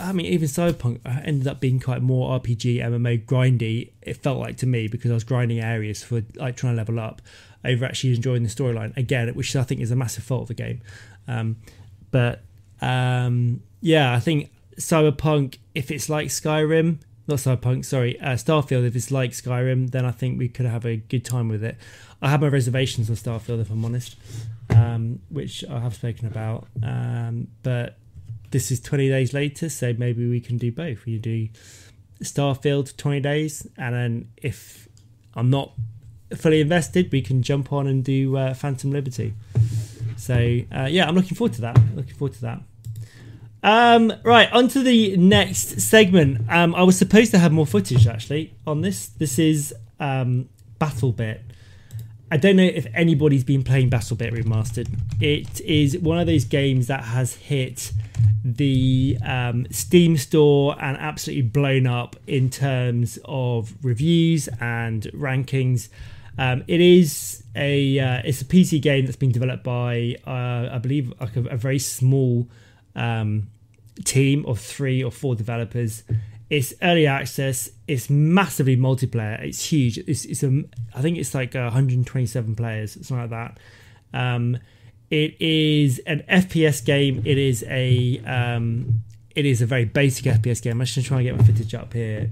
I mean, even Cyberpunk ended up being quite more RPG, MMO grindy, it felt like to me, because I was grinding areas for like trying to level up over actually enjoying the storyline again, which I think is a massive fault of the game. Yeah, I think Cyberpunk, if it's like Skyrim, not Cyberpunk, sorry, Starfield, if it's like Skyrim, then I think we could have a good time with it. I have my reservations on Starfield, if I'm honest, which I have spoken about, but this is 20 days later, so maybe we can do both. You do Starfield 20 days, and then if I'm not fully invested, we can jump on and do Phantom Liberty. So, yeah, I'm looking forward to that. Right, on to the next segment. I was supposed to have more footage, actually, on this. This is BattleBit. I don't know if anybody's been playing BattleBit Remastered. It is one of those games that has hit the Steam store and absolutely blown up in terms of reviews and rankings. It is it's a PC game that's been developed by I believe like a very small team of 3 or 4 developers. It's early access. It's massively multiplayer. It's huge. I think it's like 127 players, something like that. It is an FPS game. It is a very basic FPS game. I'm just going to try and get my footage up here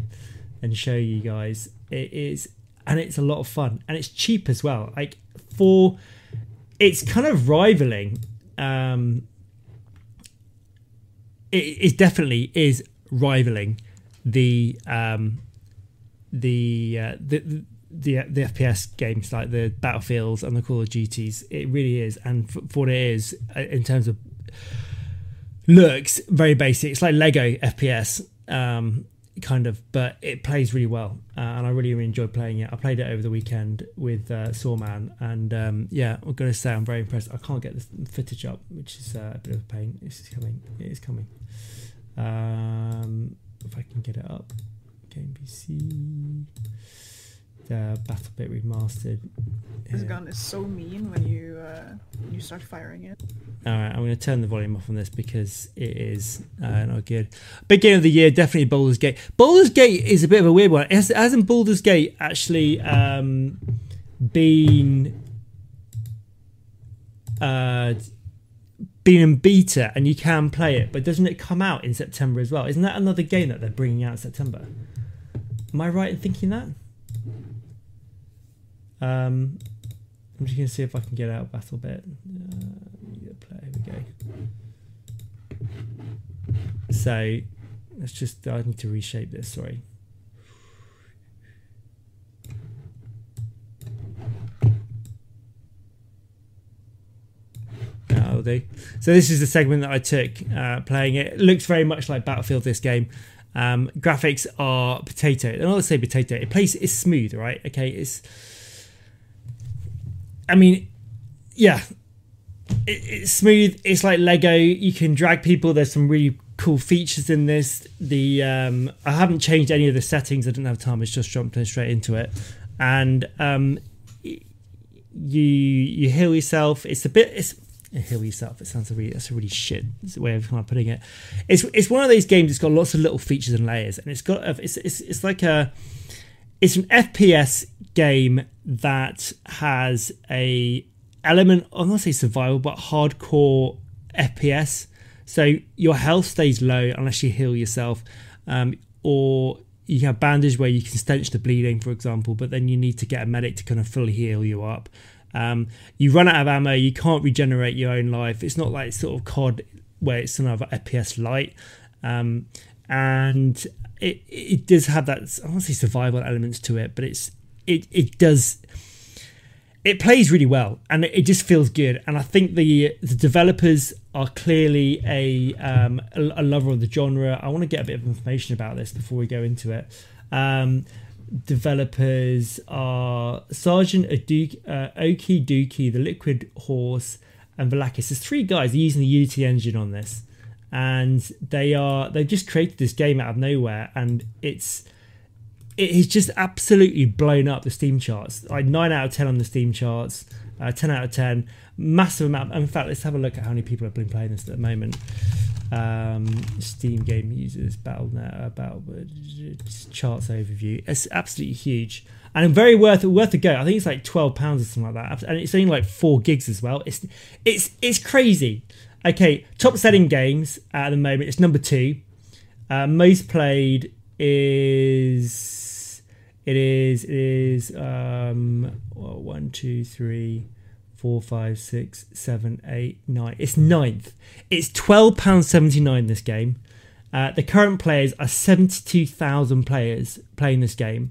and show you guys. It is, and it's a lot of fun, and it's cheap as well. Like it's kind of rivaling. It definitely is rivaling the FPS games like the Battlefields and the Call of Duties. It really is, and for what it is in terms of looks, very basic. It's like Lego FPS kind of, but it plays really well, and I really enjoyed playing it. I played it over the weekend with Sawman, and yeah, I'm gonna say I'm very impressed. I can't get the footage up, which is a bit of a pain. It is coming. If I can get it up. Game PC. The BattleBit Remastered. This gun is so mean when you start firing it. Alright, I'm going to turn the volume off on this because it is not good. Big game of the year, definitely Baldur's Gate. Baldur's Gate is a bit of a weird one. Hasn't Baldur's Gate actually been in beta and you can play it, but doesn't it come out in September as well? Isn't that another game that they're bringing out in September? Am I right in thinking that? I'm just going to see if I can get out BattleBit. Here we go. So let's just, I need to reshape this, sorry. That'll do. So this is the segment that I took playing it. It looks very much like Battlefield, this game. Graphics are potato. And I'll say potato. It plays, it's smooth, right? Okay, it's... I mean, yeah, it's smooth. It's like Lego. You can drag people. There's some really cool features in this. I haven't changed any of the settings. I didn't have time. It's just jumped straight into it. And you heal yourself. Heal yourself. It sounds that's a really shit way of kind of putting it. It's one of those games. It's got lots of little features and layers, and it's got it's an FPS game that has a element, I'm not going to say survival, but hardcore FPS. So your health stays low unless you heal yourself, or you have bandage where you can stanch the bleeding, for example, but then you need to get a medic to kind of fully heal you up. You run out of ammo, you can't regenerate your own life. It's not like sort of COD where it's another FPS light. And it does have that, I don't want to say survival elements to it, but it plays really well, and it just feels good. And I think the developers are clearly a lover of the genre. I want to get a bit of information about this before we go into it. Developers are Sergeant Oduke, Oki Dookie, the Liquid Horse, and Valakis. There's 3 guys using the Unity engine on this. And they've just created this game out of nowhere, and it's It's just absolutely blown up the Steam charts. Like 9 out of 10 on the Steam charts, 10 out of 10. Massive amount. In fact, let's have a look at how many people have been playing this at the moment. Steam game users, BattleBit charts overview. It's absolutely huge and very worth a go. I think it's like £12 or something like that, and it's only like 4 gigs as well. It's crazy. Okay, top selling games at the moment. It's number 2. Most played is 1, 2, 3, 4, 5, 6, 7, 8, 9. It's 9th. It's £12.79 this game. The current players are 72,000 players playing this game.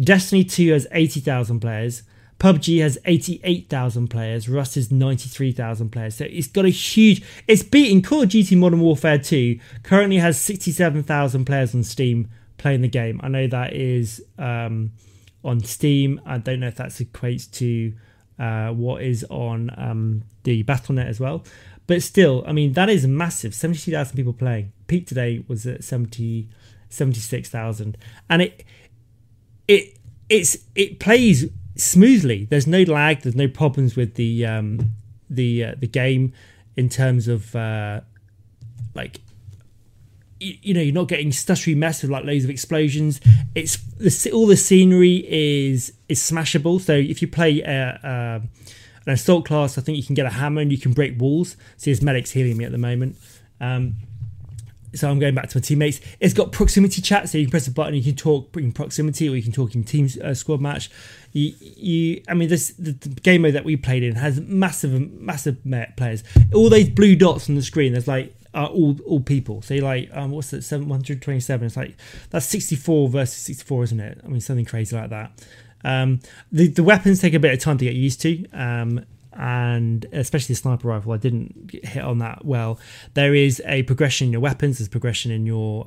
Destiny 2 has 80,000 players. PUBG has 88,000 players. Rust has 93,000 players. So it's got a huge... It's beating Call of Duty Modern Warfare 2. Currently has 67,000 players on Steam playing the game. I know that is on Steam. I don't know if that equates to... what is on the Battle.net as well, but still, I mean, that is massive. 72,000 people playing. Peak today was at 76,000, and it plays smoothly. There's no lag. There's no problems with the game in terms of like. You know, you're not getting stuttery mess with like loads of explosions. It's all the scenery is smashable. So if you play an assault class, I think you can get a hammer and you can break walls. See, his medic's healing me at the moment. So I'm going back to my teammates. It's got proximity chat, so you can press a button, you can talk in proximity, or you can talk in team squad match. I mean, the game mode that we played in has massive players. All those blue dots on the screen. There's like. Are all people. So like what's that, 727? It's like that's 64 versus 64, isn't it? I mean, something crazy like that. The weapons take a bit of time to get used to, and especially the sniper rifle. I didn't hit on that well. There is a progression in your weapons. There's progression in your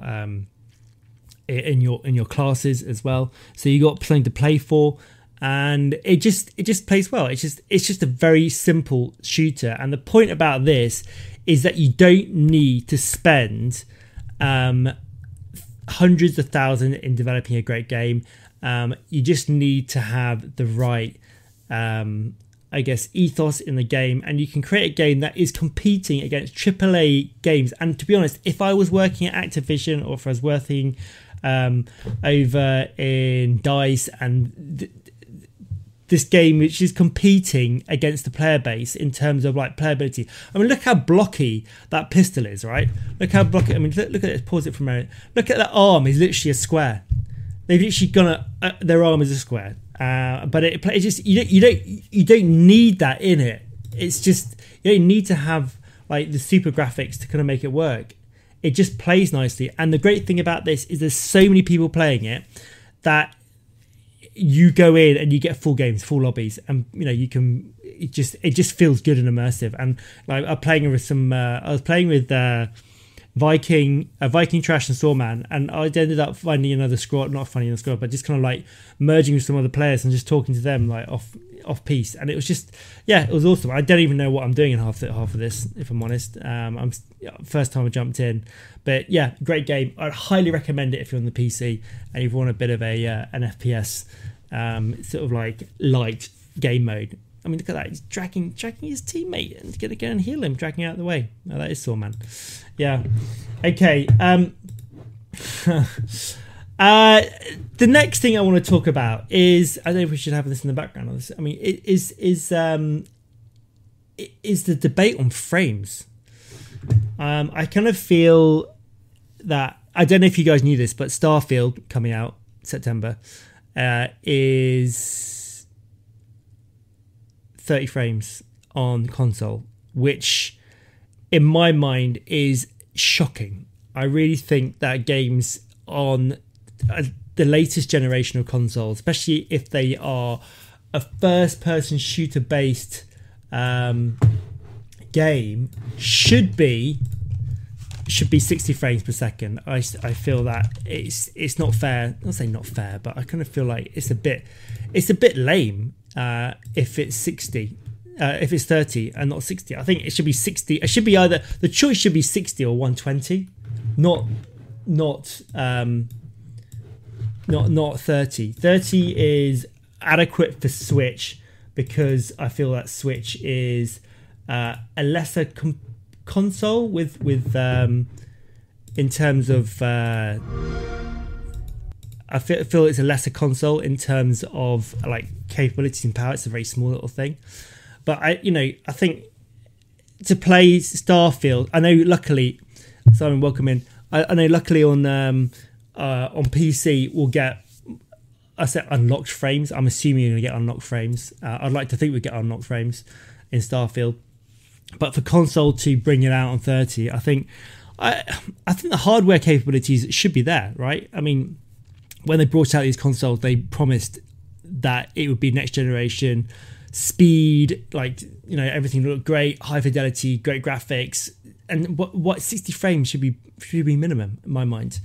classes as well. So you got something to play for. And it just plays well. It's just a very simple shooter. And the point about this is that you don't need to spend hundreds of thousands in developing a great game. You just need to have the right, I guess, ethos in the game, and you can create a game that is competing against AAA games. And to be honest, if I was working at Activision, or if I was working over in DICE and this game, which is competing against the player base in terms of like playability. I mean, look how blocky that pistol is, right? Look how blocky. I mean, look at it. Pause it for a moment. Look at that arm. Is literally a square. They've literally gone. Their arm is a square. But it just you don't need that in it. It's just you don't need to have like the super graphics to kind of make it work. It just plays nicely. And the great thing about this is there's so many people playing it that. You go in and you get full games, full lobbies, and you know you can. It just feels good and immersive. And like I was playing with Viking Trash and Sawman, and I ended up not finding another squad, but just kind of like merging with some other players and just talking to them like off piece. And it was just it was awesome. I don't even know what I'm doing in half of this, if I'm honest. I'm first time I jumped in, but yeah, great game. I'd highly recommend it if you're on the PC and you want a bit of a an FPS sort of like light game mode. I mean, look at that. He's dragging his teammate and going to go and heal him, dragging out of the way. Oh, that is Sawman. Yeah. Okay. The next thing I want to talk about is, I don't know if we should have this in the background. I mean, it is the debate on frames. I kind of feel that, I don't know if you guys knew this, but Starfield coming out September is... 30 frames on console, which in my mind is shocking. I really think that games on the latest generation of consoles, especially if they are a first person shooter based game, should be 60 frames per second. I feel that it's not fair. I'll say not fair, but I kind of feel like it's a bit lame if it's 30 and not 60. I think it should be 60. It should be either, the choice should be 60 or 120, not not 30. 30 is adequate for Switch, because I feel that Switch is a lesser console with in terms of I feel it's a lesser console in terms of like capabilities and power. It's a very small little thing, but I think to play Starfield, I know luckily, Simon, welcome in. I know luckily on PC we'll get, I said unlocked frames. I'm assuming you're gonna get unlocked frames. I'd like to think we get unlocked frames in Starfield, but for console to bring it out on 30, I think the hardware capabilities should be there, right? I mean, when they brought out these consoles, they promised that it would be next generation speed, everything looked great, high fidelity, great graphics, and what 60 frames should be minimum in my mind.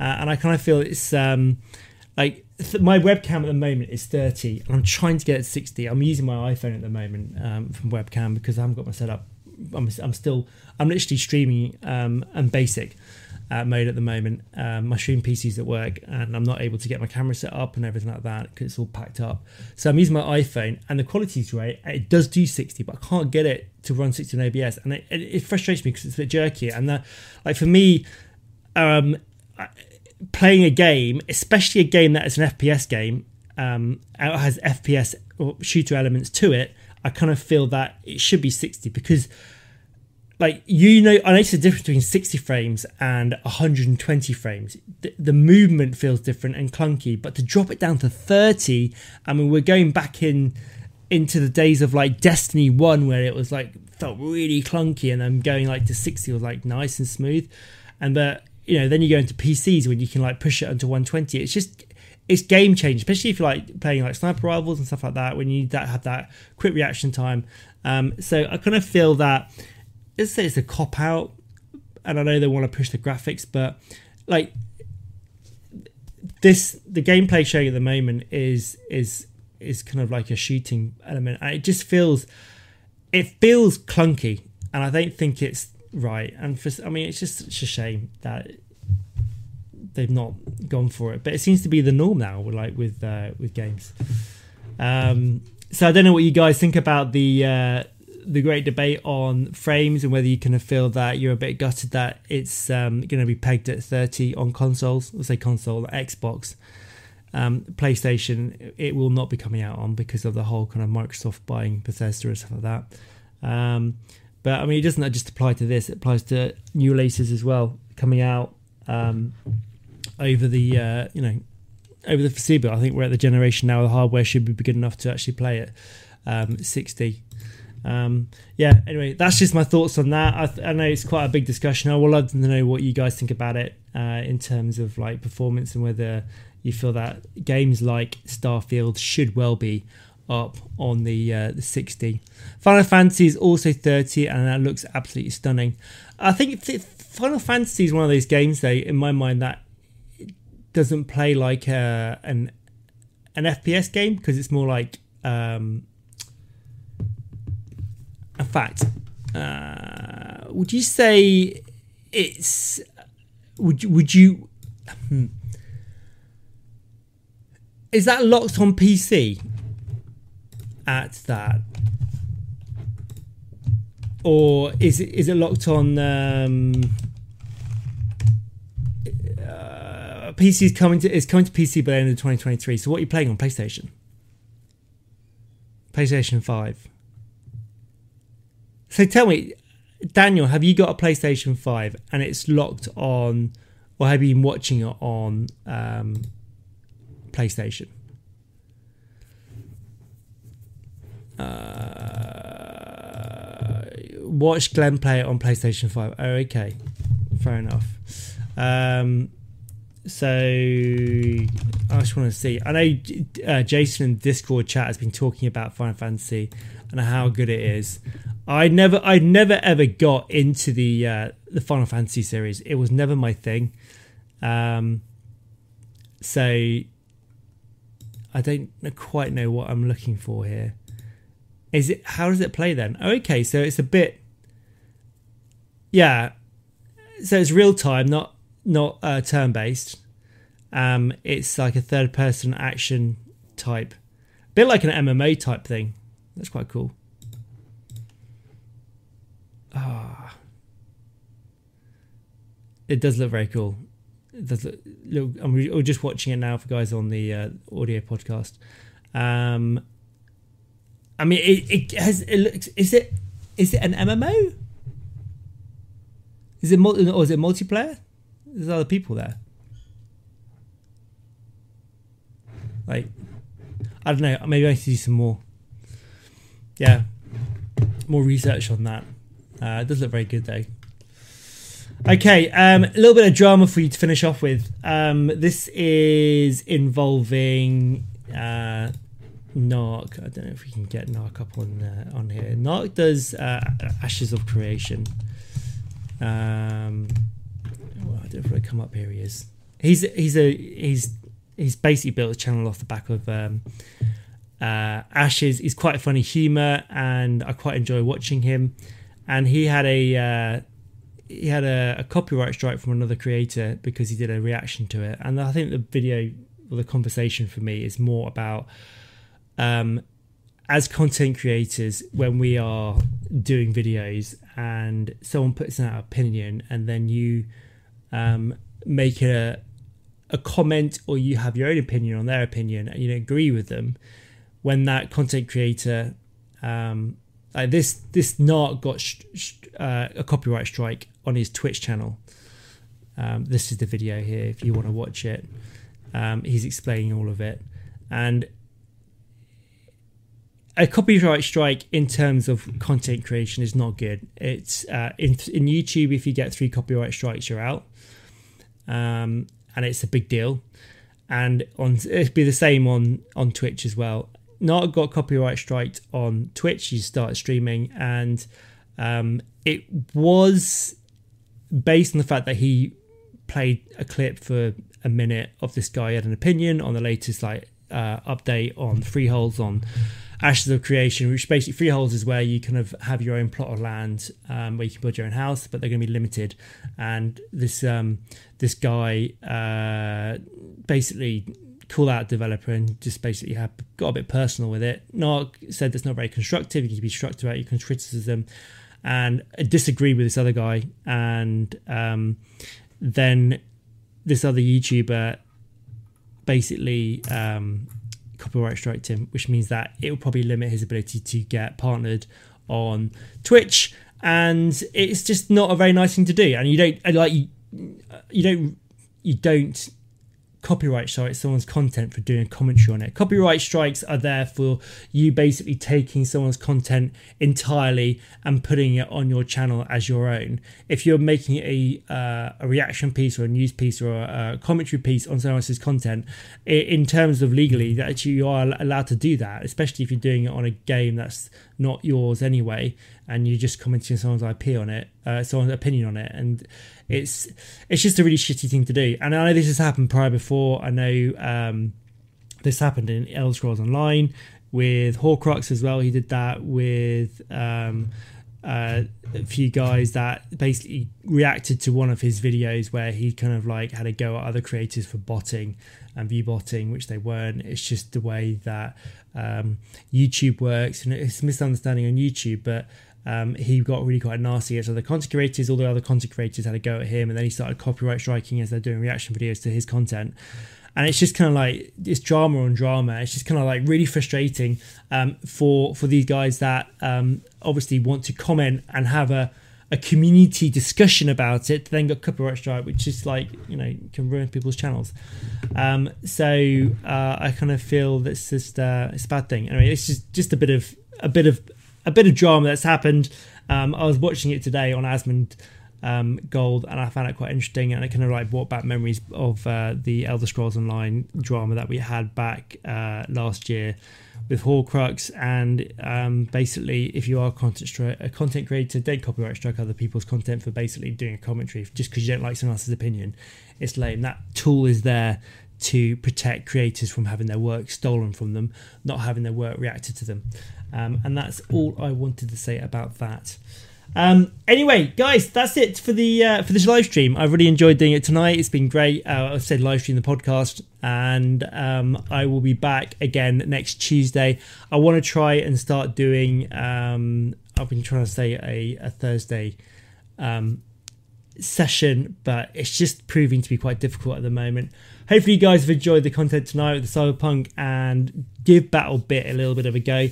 And I kind of feel it's my webcam at the moment is 30, and I'm trying to get it 60. I'm using my iPhone at the moment from webcam because I haven't got my setup. I'm literally streaming and basic mode at the moment. My stream PC's at work, and I'm not able to get my camera set up and everything like that because it's all packed up. So I'm using my iPhone, and the quality's great. It does do 60, but I can't get it to run 60 on OBS, and it frustrates me because it's a bit jerky. And for me, playing a game, especially a game that is an FPS game, has FPS or shooter elements to it, I kind of feel that it should be 60 because, I notice the difference between 60 frames and 120 frames. The movement feels different and clunky, but to drop it down to 30, I mean, we're going back into the days of Destiny 1 where it was felt really clunky, and then going to 60 was nice and smooth, and then you go into PCs when you can push it onto 120. It's game change, especially if you're playing Sniper Rivals and stuff like that, when you need that, have that quick reaction time. So I kind of feel that it's a cop out, and I know they want to push the graphics, but the gameplay showing at the moment is kind of a shooting element, and it feels clunky, and I don't think it's right. And it's just such a shame that they've not gone for it, but it seems to be the norm now with games. So I don't know what you guys think about the great debate on frames and whether you kind of feel that you're a bit gutted that it's going to be pegged at 30 on consoles. Let's say console, Xbox, PlayStation. It will not be coming out on because of the whole kind of Microsoft buying Bethesda and stuff like that. But I mean, it doesn't just apply to this; it applies to new releases as well coming out over the foreseeable. I think we're at the generation now where the hardware should be good enough to actually play it 60. Anyway, that's just my thoughts on that. I know it's quite a big discussion. I would love to know what you guys think about it in terms of performance, and whether you feel that games like Starfield should well be up on the 60. Final Fantasy is also 30, and that looks absolutely stunning. I think Final Fantasy is one of those games, though, in my mind, that doesn't play like an FPS game, because it's more like in fact, would you say it's? Would you? Is that locked on PC at that, or is it locked on? PC is coming to PC by the end of 2023. So what are you playing on PlayStation? PlayStation 5. So tell me, Daniel, have you got a PlayStation 5 and it's locked on, or have you been watching it on PlayStation? Watch Glenn play it on PlayStation 5. Oh, okay. Fair enough. So I just want to see. I know Jason in Discord chat has been talking about Final Fantasy and how good it is. I never ever got into the Final Fantasy series. It was never my thing. So I don't quite know what I'm looking for here. Is it? How does it play then? Oh, okay, so it's a bit. Yeah, so it's real time, not turn based. It's like a third-person action type. A bit like an MMA type thing. That's quite cool. Ah, it does look very cool. It does look, I'm just watching it now for guys on the audio podcast. I mean, it looks. Is it an MMO? Is it or is it multiplayer? There's other people there. Like, I don't know. Maybe I need to do some more. Yeah, more research on that. It does look very good though. Okay, a little bit of drama for you to finish off with. This is involving Narc. I don't know if we can get Narc up on here. Narc does Ashes of Creation. Well, I don't know if I come up here. He is. He's basically built a channel off the back of Ashes. He's quite a funny humor, and I quite enjoy watching him. And he had a copyright strike from another creator because he did a reaction to it. And I think the video or the conversation for me is more about as content creators, when we are doing videos and someone puts out an opinion and then you make a comment, or you have your own opinion on their opinion and you don't agree with them, when that content creator... like this Narc got a copyright strike on his Twitch channel. This is the video here if you want to watch it. He's explaining all of it. And a copyright strike in terms of content creation is not good. It's in YouTube, if you get 3 copyright strikes, you're out. And it's a big deal. And it'd be the same on Twitch as well. Narc got copyright striked on Twitch. He started streaming, and it was based on the fact that he played a clip for a minute of this guy who had an opinion on the latest update on freeholds on Ashes of Creation, which basically freeholds is where you kind of have your own plot of land where you can build your own house, but they're going to be limited. And this guy basically call out developer and just basically got a bit personal with it. Narc said that's not very constructive. You can be constructive about your criticism, and disagree with this other guy. And then this other YouTuber basically copyright striked him, which means that it will probably limit his ability to get partnered on Twitch. And it's just not a very nice thing to do. And you don't copyright strike someone's content for doing commentary on it. Copyright strikes are there for you basically taking someone's content entirely and putting it on your channel as your own. If you're making a reaction piece or a news piece or a commentary piece on someone else's content, in terms of legally, that you are allowed to do that, especially if you're doing it on a game that's not yours anyway, and you're just commenting on someone's IP on it, someone's opinion on it, and it's just a really shitty thing to do. And I know this has happened prior before. I know this happened in Elder Scrolls Online with Horcrux as well. He did that with a few guys that basically reacted to one of his videos where he kind of like had a go at other creators for botting and view botting, which they weren't. It's just the way that YouTube works, and it's a misunderstanding on YouTube, but he got really quite nasty against other content creators. All the other content creators had a go at him, and then he started copyright striking as they're doing reaction videos to his content. And it's just kind of like, it's drama on drama. It's just kind of like really frustrating for these guys that obviously want to comment and have a community discussion about it, then got copyright strike, which is like, you know, can ruin people's channels. So I kind of feel that's just it's a bad thing. Anyway, it's just a bit of drama that's happened. I was watching it today on Asmund Gold, and I found it quite interesting, and it kind of like brought back memories of the Elder Scrolls Online drama that we had back last year with Horcrux. And basically, if you are a content creator, don't copyright strike other people's content for basically doing a commentary just because you don't like someone else's opinion. It's lame. That tool is there to protect creators from having their work stolen from them, not having their work reacted to them. And that's all I wanted to say about that. Anyway, guys, that's it for this live stream. I've really enjoyed doing it tonight. It's been great. I've said live stream the podcast, and I will be back again next Tuesday. I want to try and start doing. I've been trying to say a Thursday session, but it's just proving to be quite difficult at the moment. Hopefully, you guys have enjoyed the content tonight with the Cyberpunk, and give BattleBit a little bit of a go.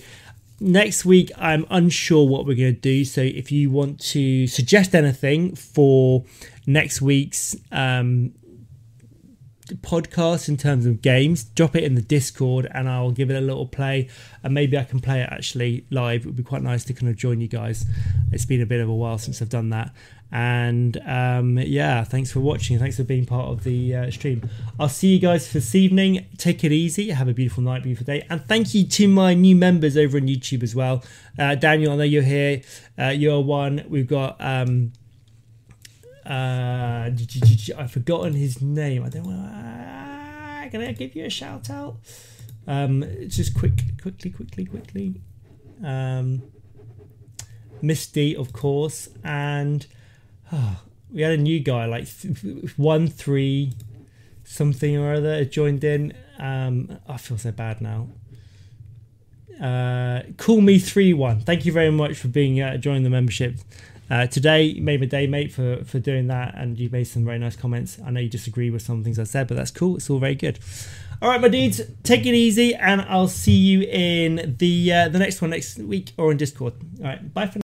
Next week, I'm unsure what we're going to do. So if you want to suggest anything for next week's podcast in terms of games, drop it in the Discord and I'll give it a little play. And maybe I can play it actually live. It would be quite nice to kind of join you guys. It's been a bit of a while since I've done that. And yeah, thanks for watching. Thanks for being part of the stream. I'll see you guys this evening. Take it easy. Have a beautiful night, beautiful day. And thank you to my new members over on YouTube as well. Daniel, I know you're here. You're one. We've got... I've forgotten his name. I don't want to... Can I give you a shout out? Just quickly. Misty, of course. And... Oh, we had a new guy, like 13 something or other, joined in. I feel so bad now. Call me 31. Thank you very much for being joining the membership today. You made my day, mate, for doing that, and you made some very nice comments. I know you disagree with some things I said, but that's cool. It's all very good. All right, my dudes, take it easy, and I'll see you in the next one next week or on Discord. All right, bye for now.